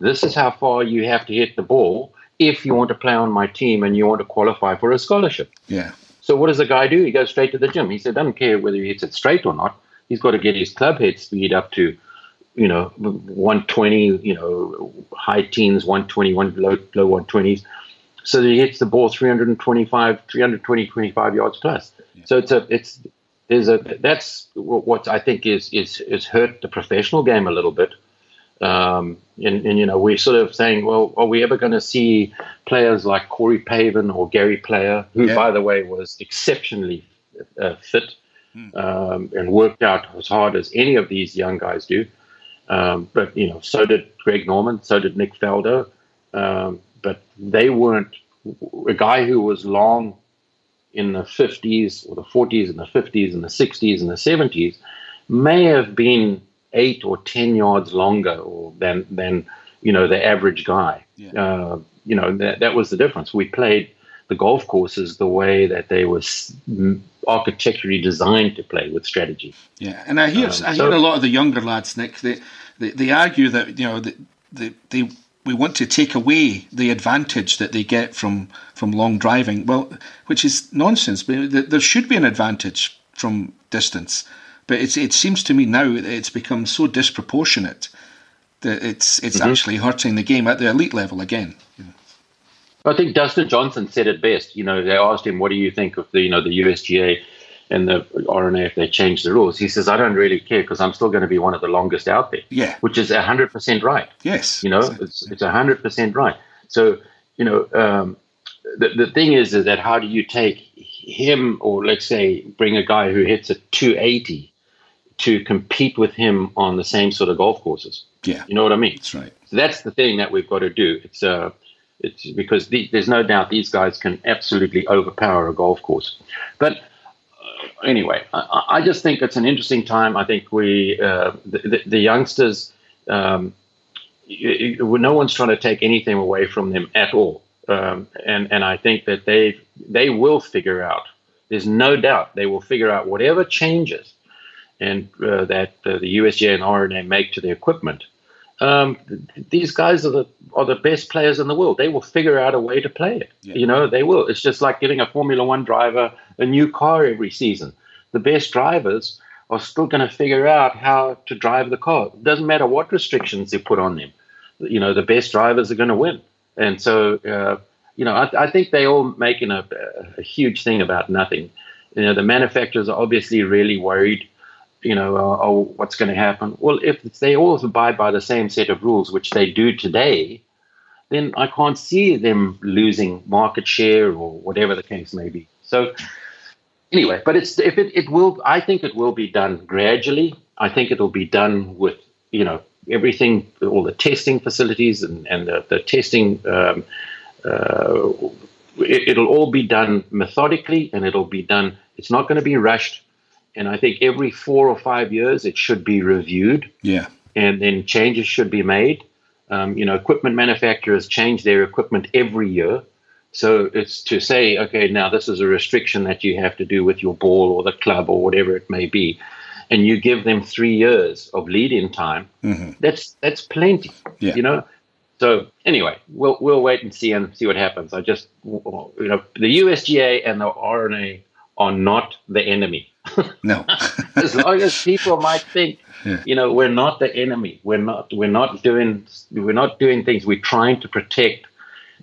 this is how far you have to hit the ball if you want to play on my team and you want to qualify for a scholarship. Yeah. So what does the guy do? He goes straight to the gym. He said, I don't care whether he hits it straight or not. He's got to get his club head speed up to, you know, one twenty, you know, high teens, one twenty, low, low one twenties. So that he hits the ball three twenty-five, three twenty, twenty-five yards plus. Yeah. So it's a, it's there's a that's what I think is is is hurt the professional game a little bit. Um, and, and, you know, we're sort of saying, well, are we ever going to see players like Corey Pavin or Gary Player, who, yeah. by the way, was exceptionally uh, fit mm. um, and worked out as hard as any of these young guys do. Um, but, you know, so did Greg Norman, so did Nick Faldo. Um, but they weren't – a guy who was long in the fifties or the forties and the fifties and the sixties and the seventies may have been – eight or ten yards longer or than than you know the average guy. Yeah. Uh, you know that that was the difference. We played the golf courses the way that they were architecturally designed to play with strategy. Yeah, and I hear um, I hear so, a lot of the younger lads, Nick. They they, they argue that you know that the, they we want to take away the advantage that they get from from long driving. Well, which is nonsense. There should be an advantage from distance. But it's, it seems to me now that it's become so disproportionate that it's it's mm-hmm. actually hurting the game at the elite level again. Yeah. I think Dustin Johnson said it best. You know, they asked him, "What do you think of the you know the U S G A and the R N A if they change the rules?" He says, "I don't really care because I'm still going to be one of the longest out there." Yeah, which is a hundred percent right. Yes, you know, exactly. it's it's a hundred percent right. So you know, um, the the thing is, is that how do you take him or let's say bring a guy who hits a two eighty to compete with him on the same sort of golf courses? Yeah. You know what I mean? That's right. So that's the thing that we've got to do. It's uh, it's because the, there's no doubt these guys can absolutely overpower a golf course. But uh, anyway, I, I just think it's an interesting time. I think we, uh, the, the, the youngsters, um, you, you, no one's trying to take anything away from them at all. Um, and, and I think that they they will figure out, there's no doubt they will figure out whatever changes and uh, that uh, the U S G A and R N A make to the equipment. Um, th- these guys are the are the best players in the world. They will figure out a way to play it. Yeah. You know, they will. It's just like giving a Formula One driver a new car every season. The best drivers are still going to figure out how to drive the car. It doesn't matter what restrictions you put on them. You know, the best drivers are going to win. And so, uh, you know, I, I think they all making a, a huge thing about nothing. You know, the manufacturers are obviously really worried. You know, uh, oh, what's going to happen? Well, if they all abide by the same set of rules, which they do today, then I can't see them losing market share or whatever the case may be. So anyway, but it's if it, it will, I think it will be done gradually. I think it'll be done with, you know, everything, all the testing facilities and, and the, the testing, um, uh, it, it'll all be done methodically and it'll be done. It's not going to be rushed. And I think every four or five years it should be reviewed. Yeah. And then changes should be made. Um, you know, equipment manufacturers change their equipment every year. So it's to say, okay, now this is a restriction that you have to do with your ball or the club or whatever it may be. And you give them three years of lead-in time. Mm-hmm. That's that's plenty, yeah. you know. So anyway, we'll we'll wait and see and see what happens. I just, you know, the U S G A and the R N A are not the enemy. No, as long as people might think, yeah. you know, we're not the enemy. We're not. We're not doing. We're not doing things. We're trying to protect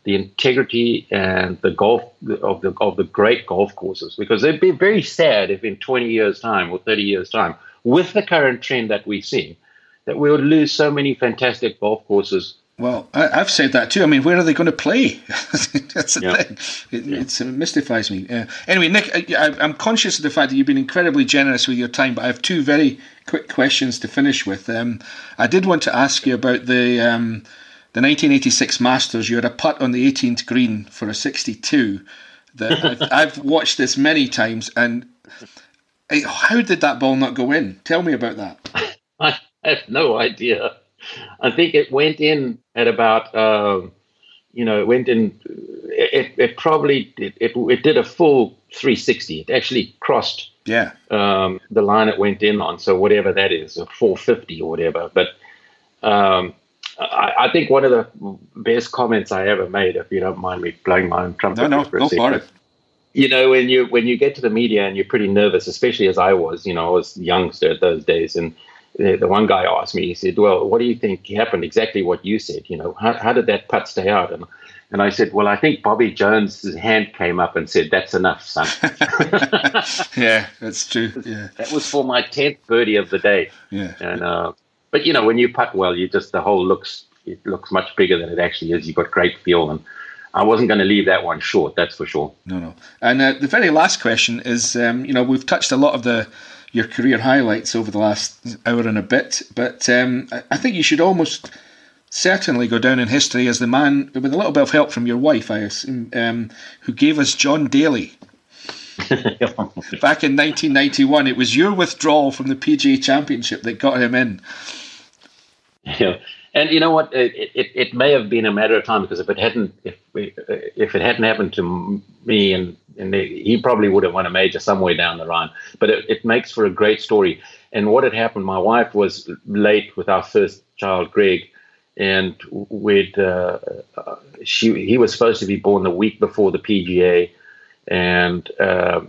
the integrity and the golf of the of the great golf courses, because they'd be very sad if in twenty years' time or thirty years' time, with the current trend that we see, that we would lose so many fantastic golf courses. Well, I, I've said that too. I mean, where are they going to play? That's the yeah. thing. It, yeah. it's, it mystifies me. Uh, anyway, Nick, I, I, I'm conscious of the fact that you've been incredibly generous with your time, but I have two very quick questions to finish with. Um, I did want to ask you about the um, the nineteen eighty-six Masters. You had a putt on the eighteenth green for a sixty-two. That I've, I've watched this many times, and I, how did that ball not go in? Tell me about that. I have no idea. I think it went in at about, um, you know, it went in, it, it probably, it, it, it did a full three sixty. It actually crossed yeah. um, the line it went in on. So whatever that is, a four fifty or whatever. But um, I, I think one of the best comments I ever made, if you don't mind me blowing my own trumpet. No, no, go for it. You know, when you, when you get to the media and you're pretty nervous, especially as I was, you know, I was a youngster at those days and, the, the one guy asked me, he said, well, what do you think happened? Exactly what you said, you know, how, how did that putt stay out? And And I said, well, I think Bobby Jones's hand came up and said, that's enough, son. Yeah, that's true. Yeah. That was for my tenth birdie of the day. Yeah. And uh, but, you know, when you putt well, you just, the hole looks, it looks much bigger than it actually is. You've got great feel. And I wasn't going to leave that one short, that's for sure. No, no. And uh, the very last question is, um, you know, we've touched a lot of the your career highlights over the last hour and a bit, but um, I, I think you should almost... certainly go down in history as the man, with a little bit of help from your wife, I assume, um, who gave us John Daly. Back in nineteen ninety-one, it was your withdrawal from the P G A Championship that got him in. Yeah, and you know what? It, it, it may have been a matter of time, because if it hadn't, if we, if it hadn't happened to me, and and he probably would have won a major somewhere down the line. But it, it makes for a great story. And what had happened? My wife was late with our first child, Greg. And we'd, uh, she, he was supposed to be born the week before the P G A. And uh,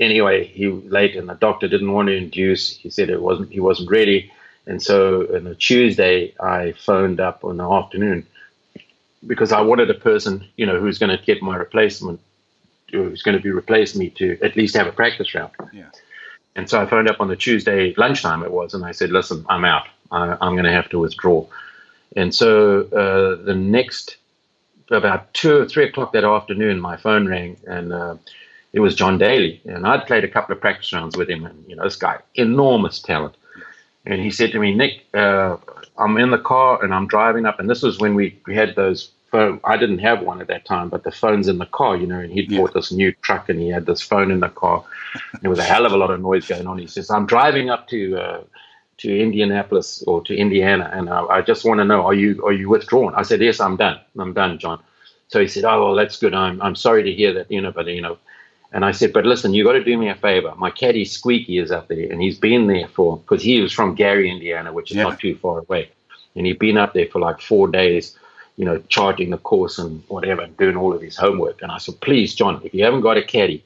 anyway, he was late, and the doctor didn't want to induce. He said it wasn't, he wasn't ready. And so on a Tuesday, I phoned up in the afternoon because I wanted a person, you know, who's going to get my replacement, who's going to be replacing me, to at least have a practice round. Yeah. And so I phoned up on the Tuesday, lunchtime it was, and I said, listen, I'm out. I, I'm going to have to withdraw. And so uh, the next, about two or three o'clock that afternoon, my phone rang, and uh, it was John Daly. And I'd played a couple of practice rounds with him, and, you know, this guy, enormous talent. And he said to me, Nick, uh, I'm in the car and I'm driving up. And this was when we had those phone. I didn't have one at that time, but the phone's in the car, you know, and he'd yeah. bought this new truck and he had this phone in the car. There was a hell of a lot of noise going on. He says, I'm driving up to... Uh, to Indianapolis or to Indiana, and I, I just want to know, are you are you withdrawn? I said, yes, I'm done. I'm done, John. So he said, oh, well, that's good. I'm I'm sorry to hear that, you know, but, you know. And I said, but listen, you got to do me a favor. My caddy, Squeaky, is up there, and he's been there for, because he was from Gary, Indiana, which is yeah. not too far away. And he'd been up there for like four days, you know, charging the course and whatever, and doing all of his homework. And I said, please, John, if you haven't got a caddy,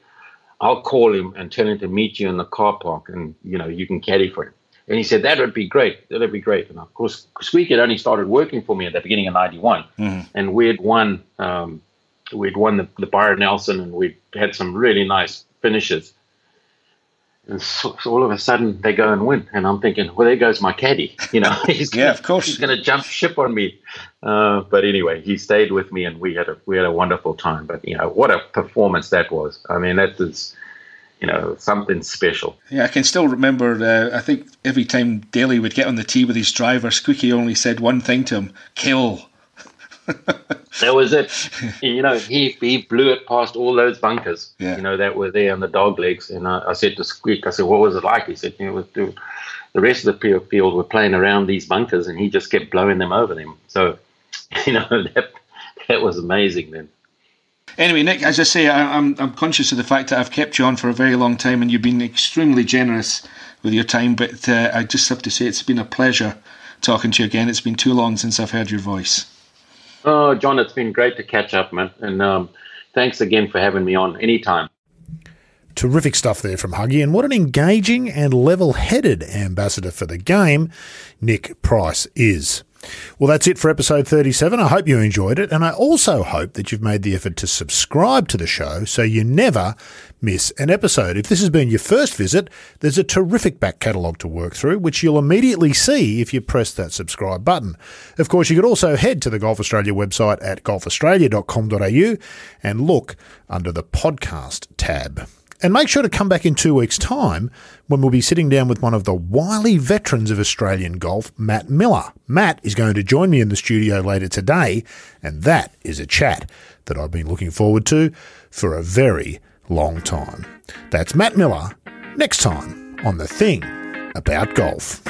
I'll call him and tell him to meet you in the car park, and, you know, you can caddy for him. And he said, that would be great. That would be great. And, of course, Squeak had only started working for me at the beginning of ninety-one. Mm-hmm. And we had won um, we'd won the, the Byron Nelson, and we'd had some really nice finishes. And so, so all of a sudden, they go and win. And I'm thinking, well, there goes my caddy. You know, he's yeah, gonna, of course. He's going to jump ship on me. Uh, but anyway, he stayed with me, and we had a we had a wonderful time. But, you know, what a performance that was. I mean, that is... you know, something special. Yeah, I can still remember, uh, I think every time Daly would get on the tee with his driver, Squeaky only said one thing to him, kill. That was it. You know, he he blew it past all those bunkers, yeah. you know, that were there on the dog legs. And I, I said to Squeak, I said, what was it like? He said, you know, with the, the rest of the field were playing around these bunkers, and he just kept blowing them over them. So, you know, that, that was amazing then. Anyway, Nick, as I say, I, I'm I'm conscious of the fact that I've kept you on for a very long time, and you've been extremely generous with your time, but uh, I just have to say it's been a pleasure talking to you again. It's been too long since I've heard your voice. Oh, John, it's been great to catch up, man, and um, thanks again for having me on anytime. Terrific stuff there from Huggy, and what an engaging and level-headed ambassador for the game Nick Price is. Well, that's it for episode thirty-seven. I hope you enjoyed it, and I also hope that you've made the effort to subscribe to the show so you never miss an episode. If this has been your first visit, there's a terrific back catalogue to work through, which you'll immediately see if you press that subscribe button. Of course, you could also head to the Golf Australia website at golf australia dot com dot a u and look under the podcast tab. And make sure to come back in two weeks' time when we'll be sitting down with one of the wily veterans of Australian golf, Matt Miller. Matt is going to join me in the studio later today, and that is a chat that I've been looking forward to for a very long time. That's Matt Miller next time on The Thing About Golf.